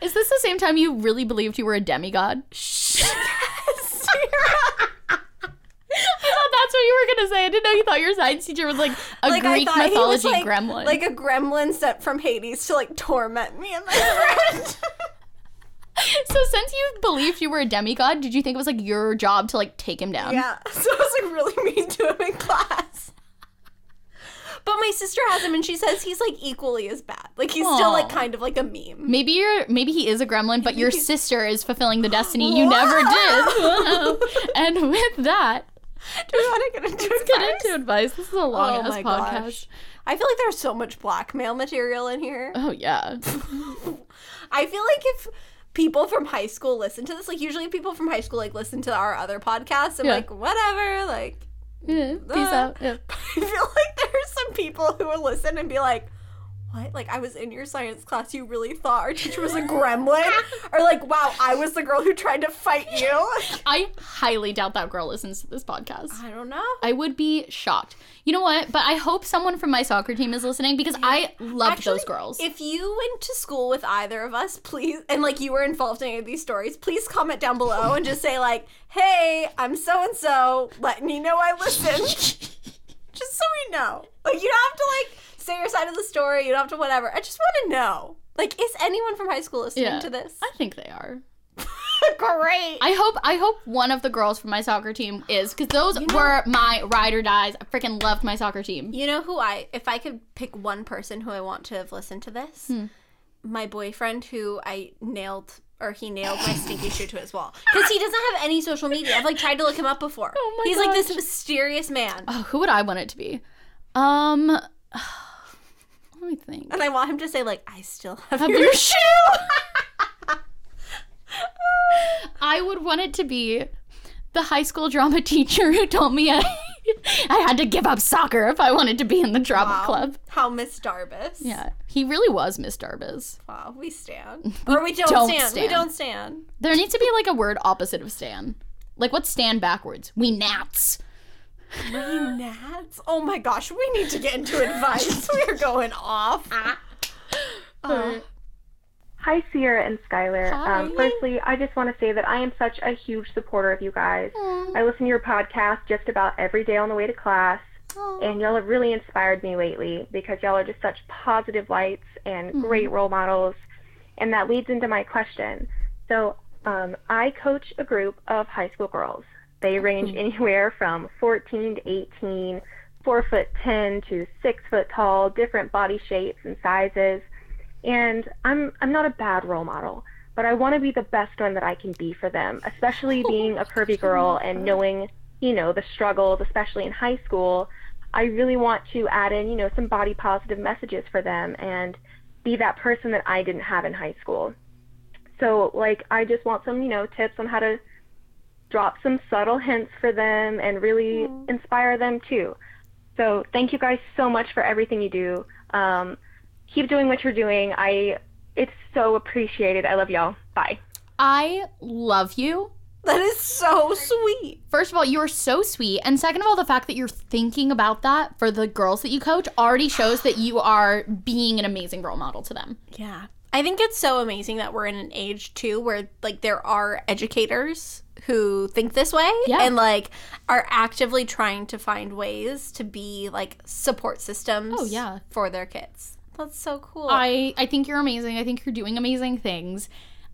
Is this the same time you really believed you were a demigod? Yes, Sierra. I thought that's what you were going to say. I didn't know you thought your science teacher was, like, a Greek mythology gremlin. Like a gremlin sent from Hades to, like, torment me and my friend. So since you believed you were a demigod, did you think it was, like, your job to, like, take him down? Yeah. So I was, like, really mean to him in class. But my sister has him, and she says he's, like, equally as bad. Like, he's still, like, kind of like a meme. Maybe he is a gremlin, but your sister is fulfilling the destiny you never did. And with that... Do we want to get into advice? Get into advice. This is a long-ass podcast. Gosh. I feel like there's so much blackmail material in here. Oh, yeah. I feel like if... people from high school listen to this. Like, usually people from high school, like, listen to our other podcasts. I'm like, whatever. Like, peace out. Yeah. I feel like there's some people who will listen and be like, what? Like, I was in your science class. You really thought our teacher was a gremlin? Or like, wow, I was the girl who tried to fight you? I highly doubt that girl listens to this podcast. I don't know. I would be shocked. You know what? But I hope someone from my soccer team is listening because I love those girls. If you went to school with either of us, please, and like you were involved in any of these stories, please comment down below and just say like, hey, I'm so-and-so, letting you know I listened. Just so we know. Like, you don't have to like say your side of the story. You don't have to whatever. I just want to know. Like, is anyone from high school listening to this? I think they are. Great. I hope one of the girls from my soccer team is, because those were my ride or dies. I freaking loved my soccer team. You know who if I could pick one person who I want to have listened to this, my boyfriend who he nailed my stinky shoe to his wall. Because he doesn't have any social media. I've like tried to look him up before. Oh my gosh. He's like this mysterious man. Oh, who would I want it to be? Let me think. And I want him to say like, I still have your shoe. I would want it to be the high school drama teacher who told me I had to give up soccer if I wanted to be in the drama club. How Miss Darbus. Yeah, he really was Miss Darbus. Wow, we stan. Or we don't stan. We don't stan. There needs to be like a word opposite of stan. Like, what's stan backwards? We nats. We nats? Oh my gosh, we need to get into advice. We are going off. Hi, Sierra and Skylar. Hi. Firstly, I just want to say that I am such a huge supporter of you guys. Aww. I listen to your podcast just about every day on the way to class. Aww. And y'all have really inspired me lately because y'all are just such positive lights and mm-hmm. great role models. And that leads into my question. So I coach a group of high school girls. They range mm-hmm. anywhere from 14 to 18, 4'10" to 6 foot tall, different body shapes and sizes. And I'm not a bad role model, but I want to be the best one that I can be for them, especially being a curvy girl and knowing, you know, the struggles, especially in high school. I really want to add in, you know, some body positive messages for them and be that person that I didn't have in high school. So, like, I just want some, you know, tips on how to drop some subtle hints for them and really inspire them, too. So thank you guys so much for everything you do. Keep doing what you're doing. It's so appreciated. I love y'all. Bye. I love you. That is so sweet. First of all, you are so sweet. And second of all, the fact that you're thinking about that for the girls that you coach already shows that you are being an amazing role model to them. Yeah. I think it's so amazing that we're in an age, too, where, like, there are educators who think this way and, like, are actively trying to find ways to be, like, support systems for their kids. That's so cool. I think you're amazing. I think you're doing amazing things.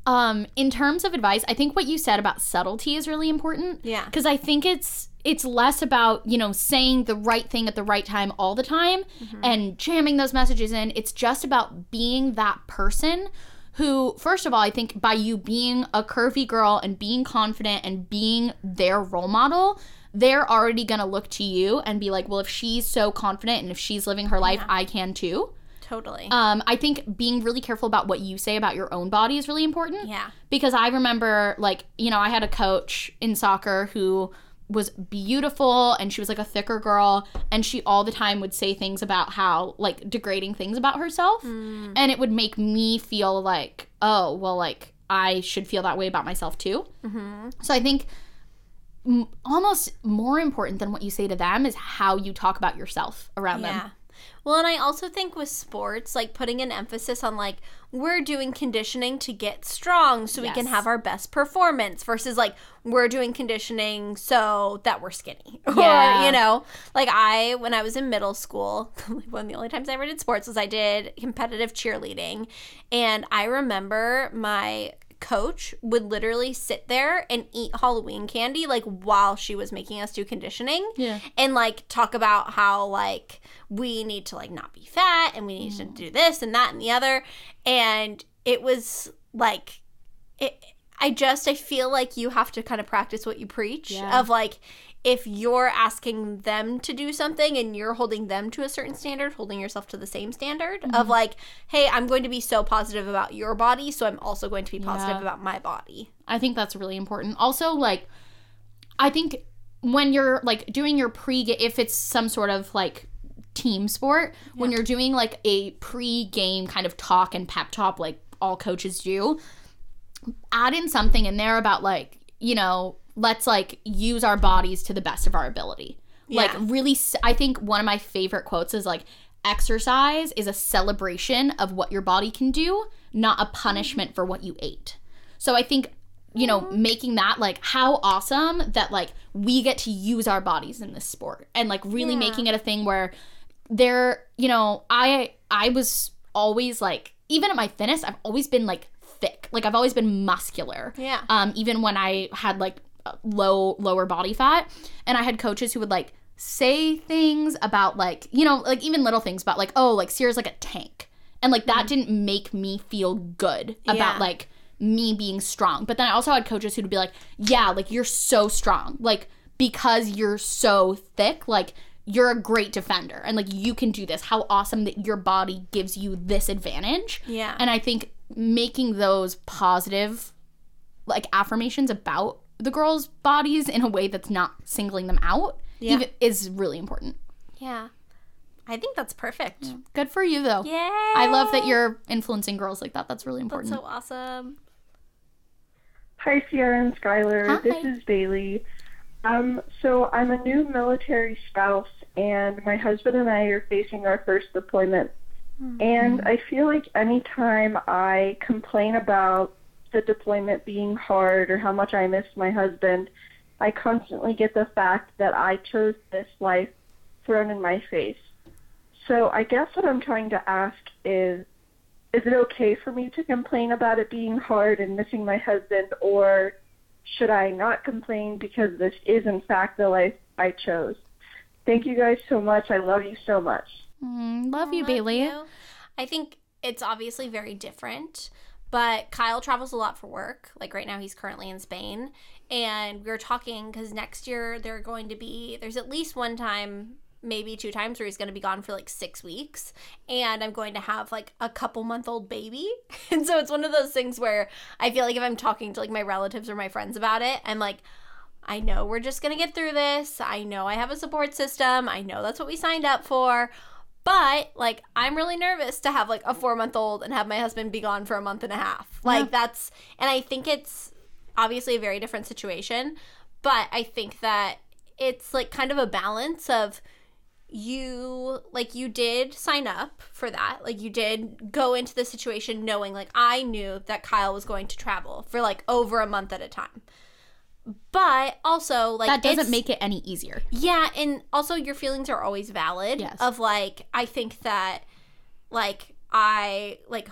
In terms of advice, I think what you said about subtlety is really important. Yeah. Because I think it's less about, you know, saying the right thing at the right time all the time mm-hmm. and jamming those messages in. It's just about being that person who, first of all, I think by you being a curvy girl and being confident and being their role model, they're already going to look to you and be like, well, if she's so confident and if she's living her life, I can too. Totally. I think being really careful about what you say about your own body is really important. Yeah. Because I remember, like, you know, I had a coach in soccer who was beautiful and she was, like, a thicker girl. And she all the time would say things about how, like, degrading things about herself. Mm. And it would make me feel like, oh, well, like, I should feel that way about myself too. Mm-hmm. So I think almost more important than what you say to them is how you talk about yourself around them. Well, and I also think with sports, like, putting an emphasis on, like, we're doing conditioning to get strong so we can have our best performance versus, like, we're doing conditioning so that we're skinny. Yeah. Or, you know, like, when I was in middle school, one of the only times I ever did sports was I did competitive cheerleading. And I remember my coach would literally sit there and eat Halloween candy, like, while she was making us do conditioning. Yeah. And, like, talk about how, like, we need to, like, not be fat and we need to do this and that and the other. And it was, like, I feel like you have to kind of practice what you preach of, like, if you're asking them to do something and you're holding them to a certain standard, holding yourself to the same standard of, like, hey, I'm going to be so positive about your body, so I'm also going to be positive about my body. I think that's really important. Also, like, I think when you're, like, doing your if it's some sort of, like, team sport, when you're doing, like, a pre-game kind of talk and pep talk, like all coaches do, add in something in there about, like, you know, let's, like, use our bodies to the best of our ability. Yeah. Like, really, I think one of my favorite quotes is, like, exercise is a celebration of what your body can do, not a punishment for what you ate. So I think, you know, making that, like, how awesome that, like, we get to use our bodies in this sport. And, like, really making it a thing where there, you know, I was always, like, even at my thinnest, I've always been, like, thick. Like, I've always been muscular. Yeah. Even when I had, like, lower body fat, and I had coaches who would, like, say things about, like, you know, like, even little things about, like, oh, like, Sierra's like a tank, and, like, that didn't make me feel good about like me being strong. But then I also had coaches who'd be like, yeah, like, you're so strong, like, because you're so thick, like, you're a great defender, and, like, you can do this. How awesome that your body gives you this advantage. Yeah. And I think making those positive, like, affirmations about the girls' bodies in a way that's not singling them out is really important. Yeah. I think that's perfect. Yeah. Good for you, though. Yeah. I love that you're influencing girls like that. That's really important. That's so awesome. Hi, Sierra and Skylar. Hi. This is Bailey. So I'm a new military spouse, and my husband and I are facing our first deployment. Mm-hmm. And I feel like any time I complain about the deployment being hard or how much I miss my husband, I constantly get the fact that I chose this life thrown in my face. So I guess what I'm trying to ask is it okay for me to complain about it being hard and missing my husband, or should I not complain because this is, in fact, the life I chose? Thank you guys so much. I love you so much. Love you, Bailey. You. I think it's obviously very different, but Kyle travels a lot for work. Like right now he's currently in Spain, and we were talking because next year there's at least one time, maybe two times, where he's going to be gone for like 6 weeks, and I'm going to have like a couple month old baby. And so it's one of those things where I feel like if I'm talking to like my relatives or my friends about it, I'm like, I know we're just going to get through this. I know I have a support system. I know that's what we signed up for. But, like, I'm really nervous to have, like, a 4-month-old and have my husband be gone for a month and a half. Like, that's – and I think it's obviously a very different situation. But I think that it's, like, kind of a balance of you – like, you did sign up for that. Like, you did go into the situation knowing, like, I knew that Kyle was going to travel for, like, over a month at a time. But also, like, that doesn't make it any easier. Yeah, and also your feelings are always valid. Yes. Of, like, I think that, like, I, like,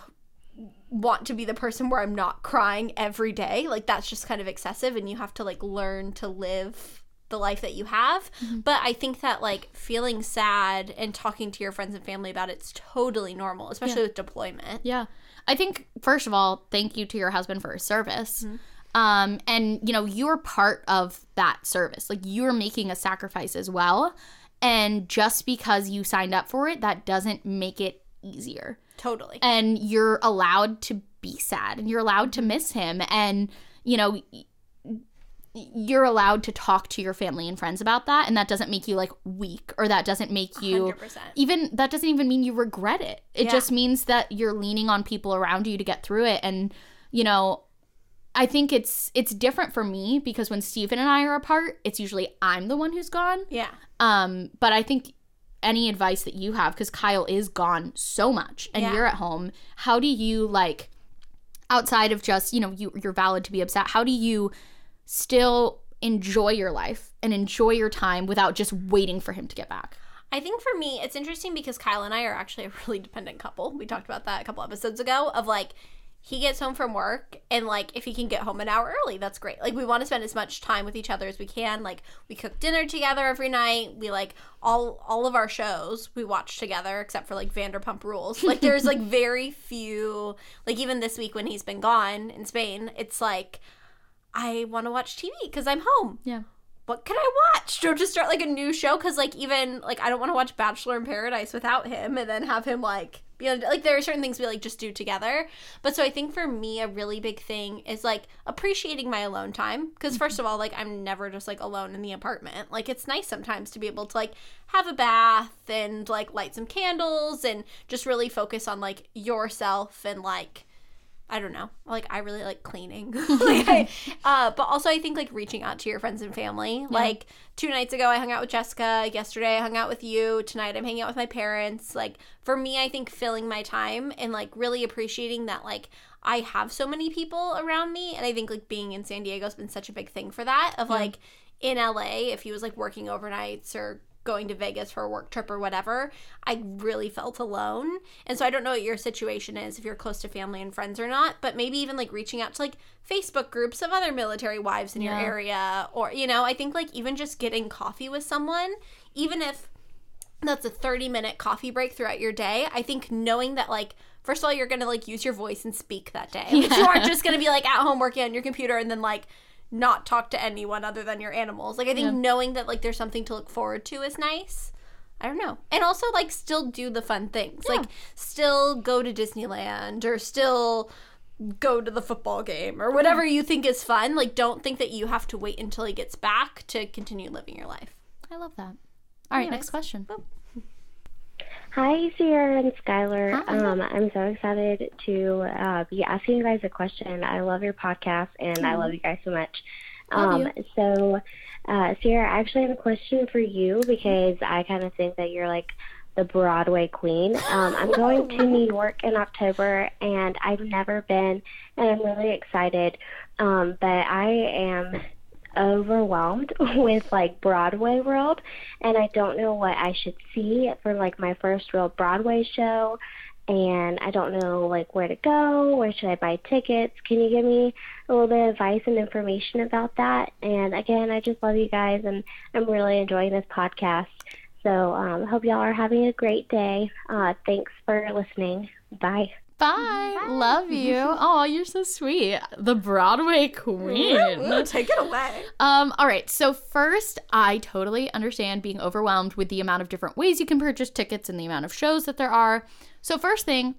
want to be the person where I'm not crying every day. Like, that's just kind of excessive, and you have to, like, learn to live the life that you have. Mm-hmm. But I think that, like, feeling sad and talking to your friends and family about it's totally normal, especially with deployment. Yeah. I think, first of all, thank you to your husband for his service. Mm-hmm. And, you know, you're part of that service. Like, you're making a sacrifice as well. And just because you signed up for it, that doesn't make it easier. Totally. And you're allowed to be sad, and you're allowed to miss him. And, you know, you're allowed to talk to your family and friends about that. And that doesn't make you, like, weak, or that doesn't make you 100%. That doesn't even mean you regret it. It just means that you're leaning on people around you to get through it. And, you know, I think it's different for me because when Stephen and I are apart, it's usually I'm the one who's gone. Yeah. But I think any advice that you have, because Kyle is gone so much and you're at home, how do you, like, outside of just, you know, you're valid to be upset, how do you still enjoy your life and enjoy your time without just waiting for him to get back? I think for me, it's interesting because Kyle and I are actually a really dependent couple. We talked about that a couple episodes ago of, like, he gets home from work, and, like, if he can get home an hour early, that's great. Like, we want to spend as much time with each other as we can. Like, we cook dinner together every night. We, like, all of our shows we watch together, except for, like, Vanderpump Rules. Like, there's, like, very few, like, even this week when he's been gone in Spain, it's, like, I want to watch TV because I'm home. Yeah. What can I watch? Or just start, like, a new show because, like, even, like, I don't want to watch Bachelor in Paradise without him and then have him, like, you know, like, there are certain things we, like, just do together. But so I think for me, a really big thing is, like, appreciating my alone time. Because first of all, like, I'm never just, like, alone in the apartment. Like, it's nice sometimes to be able to, like, have a bath and, like, light some candles and just really focus on, like, yourself and, like, I don't know. Like, I really like cleaning. Like, but also I think, like, reaching out to your friends and family. Yeah. Like, 2 nights ago I hung out with Jessica. Yesterday I hung out with you. Tonight I'm hanging out with my parents. Like, for me, I think filling my time and, like, really appreciating that, like, I have so many people around me. And I think, like, being in San Diego has been such a big thing for that. Of, like, in LA, if he was, like, working overnights or going to Vegas for a work trip or whatever, I really felt alone. And so I don't know what your situation is, if you're close to family and friends or not, but maybe even, like, reaching out to, like, Facebook groups of other military wives in your area, or, you know, I think, like, even just getting coffee with someone, even if that's a 30-minute coffee break throughout your day, I think knowing that, like, first of all, you're going to, like, use your voice and speak that day. Like, you aren't just going to be, like, at home working on your computer and then, like, not talk to anyone other than your animals. Like, I think knowing that, like, there's something to look forward to is nice. I don't know. And also, like, still do the fun things. Yeah. Like, still go to Disneyland or still go to the football game or whatever you think is fun. Like, don't think that you have to wait until he gets back to continue living your life. I love that. All right, next question. Oh. Hi, Sierra and Skylar. Hi. I'm so excited to be asking you guys a question. I love your podcast, and I love you guys so much. So, Sierra, I actually have a question for you because I kind of think that you're like the Broadway queen. I'm going to New York in October, and I've never been, and I'm really excited. But I am overwhelmed with like Broadway world, and I don't know what I should see for like my first real Broadway show, and I don't know like where to go, where should I buy tickets. Can you give me a little bit of advice and information about that? And again, I just love you guys, and I'm really enjoying this podcast. So hope y'all are having a great day. Thanks for listening. Bye. Bye. Bye. Love you. Oh, you're so sweet. The Broadway queen. Ooh, take it away. All right. So first, I totally understand being overwhelmed with the amount of different ways you can purchase tickets and the amount of shows that there are. So first thing,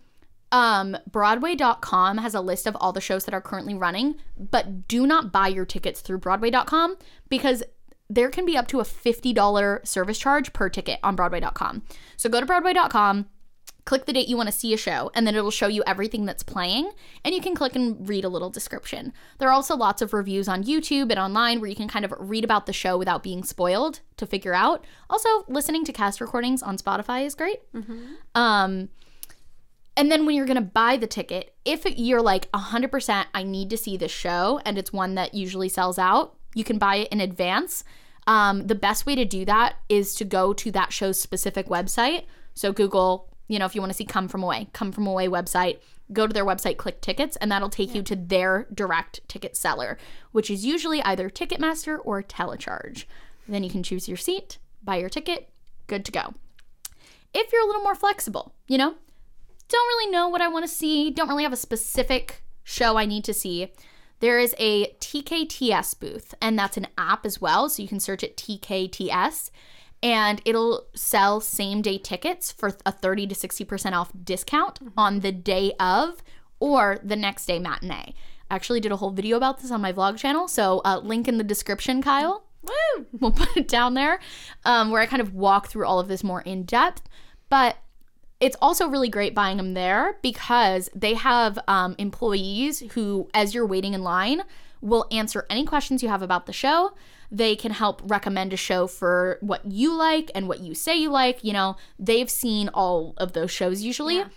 Broadway.com has a list of all the shows that are currently running, but do not buy your tickets through Broadway.com because there can be up to a $50 service charge per ticket on Broadway.com. So go to Broadway.com. Click the date you want to see a show, and then it'll show you everything that's playing, and you can click and read a little description. There are also lots of reviews on YouTube and online where you can kind of read about the show without being spoiled to figure out. Also, listening to cast recordings on Spotify is great. Mm-hmm. And then when you're going to buy the ticket, if you're like 100%, I need to see this show, and it's one that usually sells out, you can buy it in advance. The best way to do that is to go to that show's specific website. So Google, you know, if you want to see Come From Away website, go to their website, click tickets, and that'll take you to their direct ticket seller, which is usually either Ticketmaster or Telecharge. Then you can choose your seat, buy your ticket, good to go. If you're a little more flexible, you know, don't really know what I want to see, don't really have a specific show I need to see, there is a TKTS booth, and that's an app as well, so you can search it TKTS. And it'll sell same-day tickets for a 30 to 60% off discount on the day of or the next day matinee. I actually did a whole video about this on my vlog channel, so link in the description, Kyle. Woo! We'll put it down there where I kind of walk through all of this more in depth. But it's also really great buying them there because they have employees who, as you're waiting in line, will answer any questions you have about the show. They can help recommend a show for what you like and what you say you like. You know, they've seen all of those shows usually. Yeah.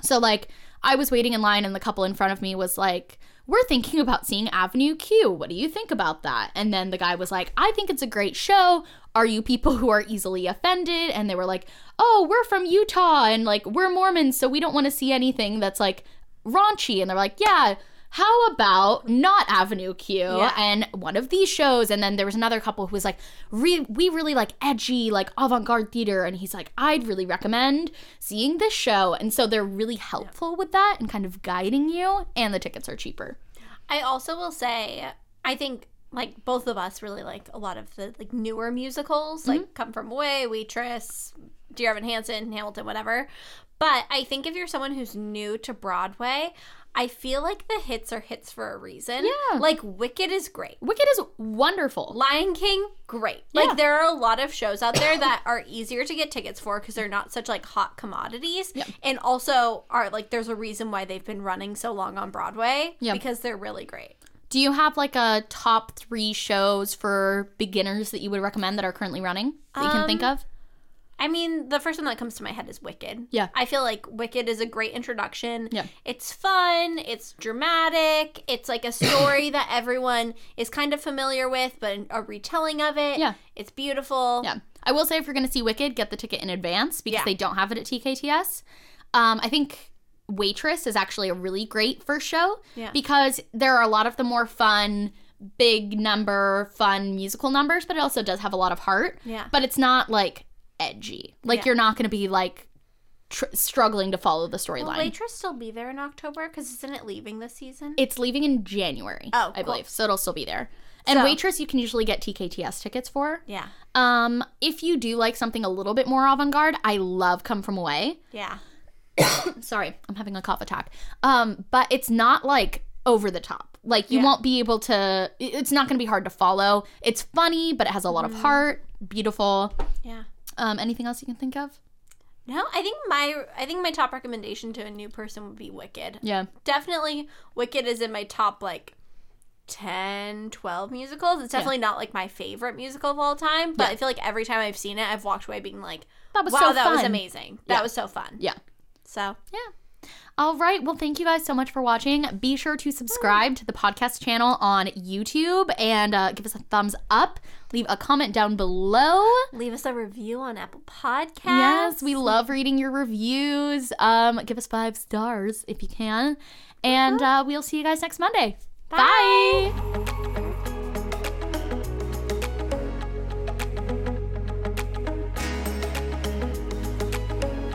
So, like, I was waiting in line and the couple in front of me was like, we're thinking about seeing Avenue Q. What do you think about that? And then the guy was like, I think it's a great show. Are you people who are easily offended? And they were like, oh, we're from Utah and, like, we're Mormons, so we don't want to see anything that's, like, raunchy. And they're like, yeah, how about not Avenue Q and one of these shows? And then there was another couple who was like, we really like edgy, like avant-garde theater. And he's like, I'd really recommend seeing this show. And so they're really helpful with that and kind of guiding you. And the tickets are cheaper. I also will say, I think like both of us really like a lot of the like newer musicals, like Come From Away, Waitress, Dear Evan Hansen, Hamilton, whatever. But I think if you're someone who's new to Broadway, I feel like the hits are hits for a reason. Yeah. Like, Wicked is great. Wicked is wonderful. Lion King, great. Yeah. Like, there are a lot of shows out there that are easier to get tickets for because they're not such, like, hot commodities. Yeah. And also are, like, there's a reason why they've been running so long on Broadway because they're really great. Do you have, like, a top 3 shows for beginners that you would recommend that are currently running that you can think of? I mean, the first one that comes to my head is Wicked. Yeah. I feel like Wicked is a great introduction. Yeah. It's fun. It's dramatic. It's like a story that everyone is kind of familiar with, but a retelling of it. Yeah. It's beautiful. Yeah. I will say if you're going to see Wicked, get the ticket in advance because they don't have it at TKTS. I think Waitress is actually a really great first show because there are a lot of the more fun, big number, fun musical numbers, but it also does have a lot of heart. Yeah. But it's not like edgy. Like, you're not going to be, like, struggling to follow the storyline. Will Waitress still be there in October? Because isn't it leaving this season? It's leaving in January, I believe. So it'll still be there. And Waitress, you can usually get TKTS tickets for. Yeah. If you do like something a little bit more avant-garde, I love Come From Away. Yeah. Sorry, I'm having a cough attack. But it's not like over the top. Like you won't be able to, it's not going to be hard to follow. It's funny, but it has a lot of heart. Beautiful. Yeah. Anything else you can think of? No, I think my top recommendation to a new person would be Wicked. Yeah. Definitely Wicked is in my top like 10, 12 musicals. It's definitely not like my favorite musical of all time, but I feel like every time I've seen it, I've walked away being like, that was amazing. Yeah. That was so fun. Yeah. So, yeah. All right. Well, thank you guys so much for watching. Be sure to subscribe to the podcast channel on YouTube and give us a thumbs up. Leave a comment down below. Leave us a review on Apple Podcasts. Yes, we love reading your reviews. Give us 5 stars if you can. And we'll see you guys next Monday. Bye. Bye.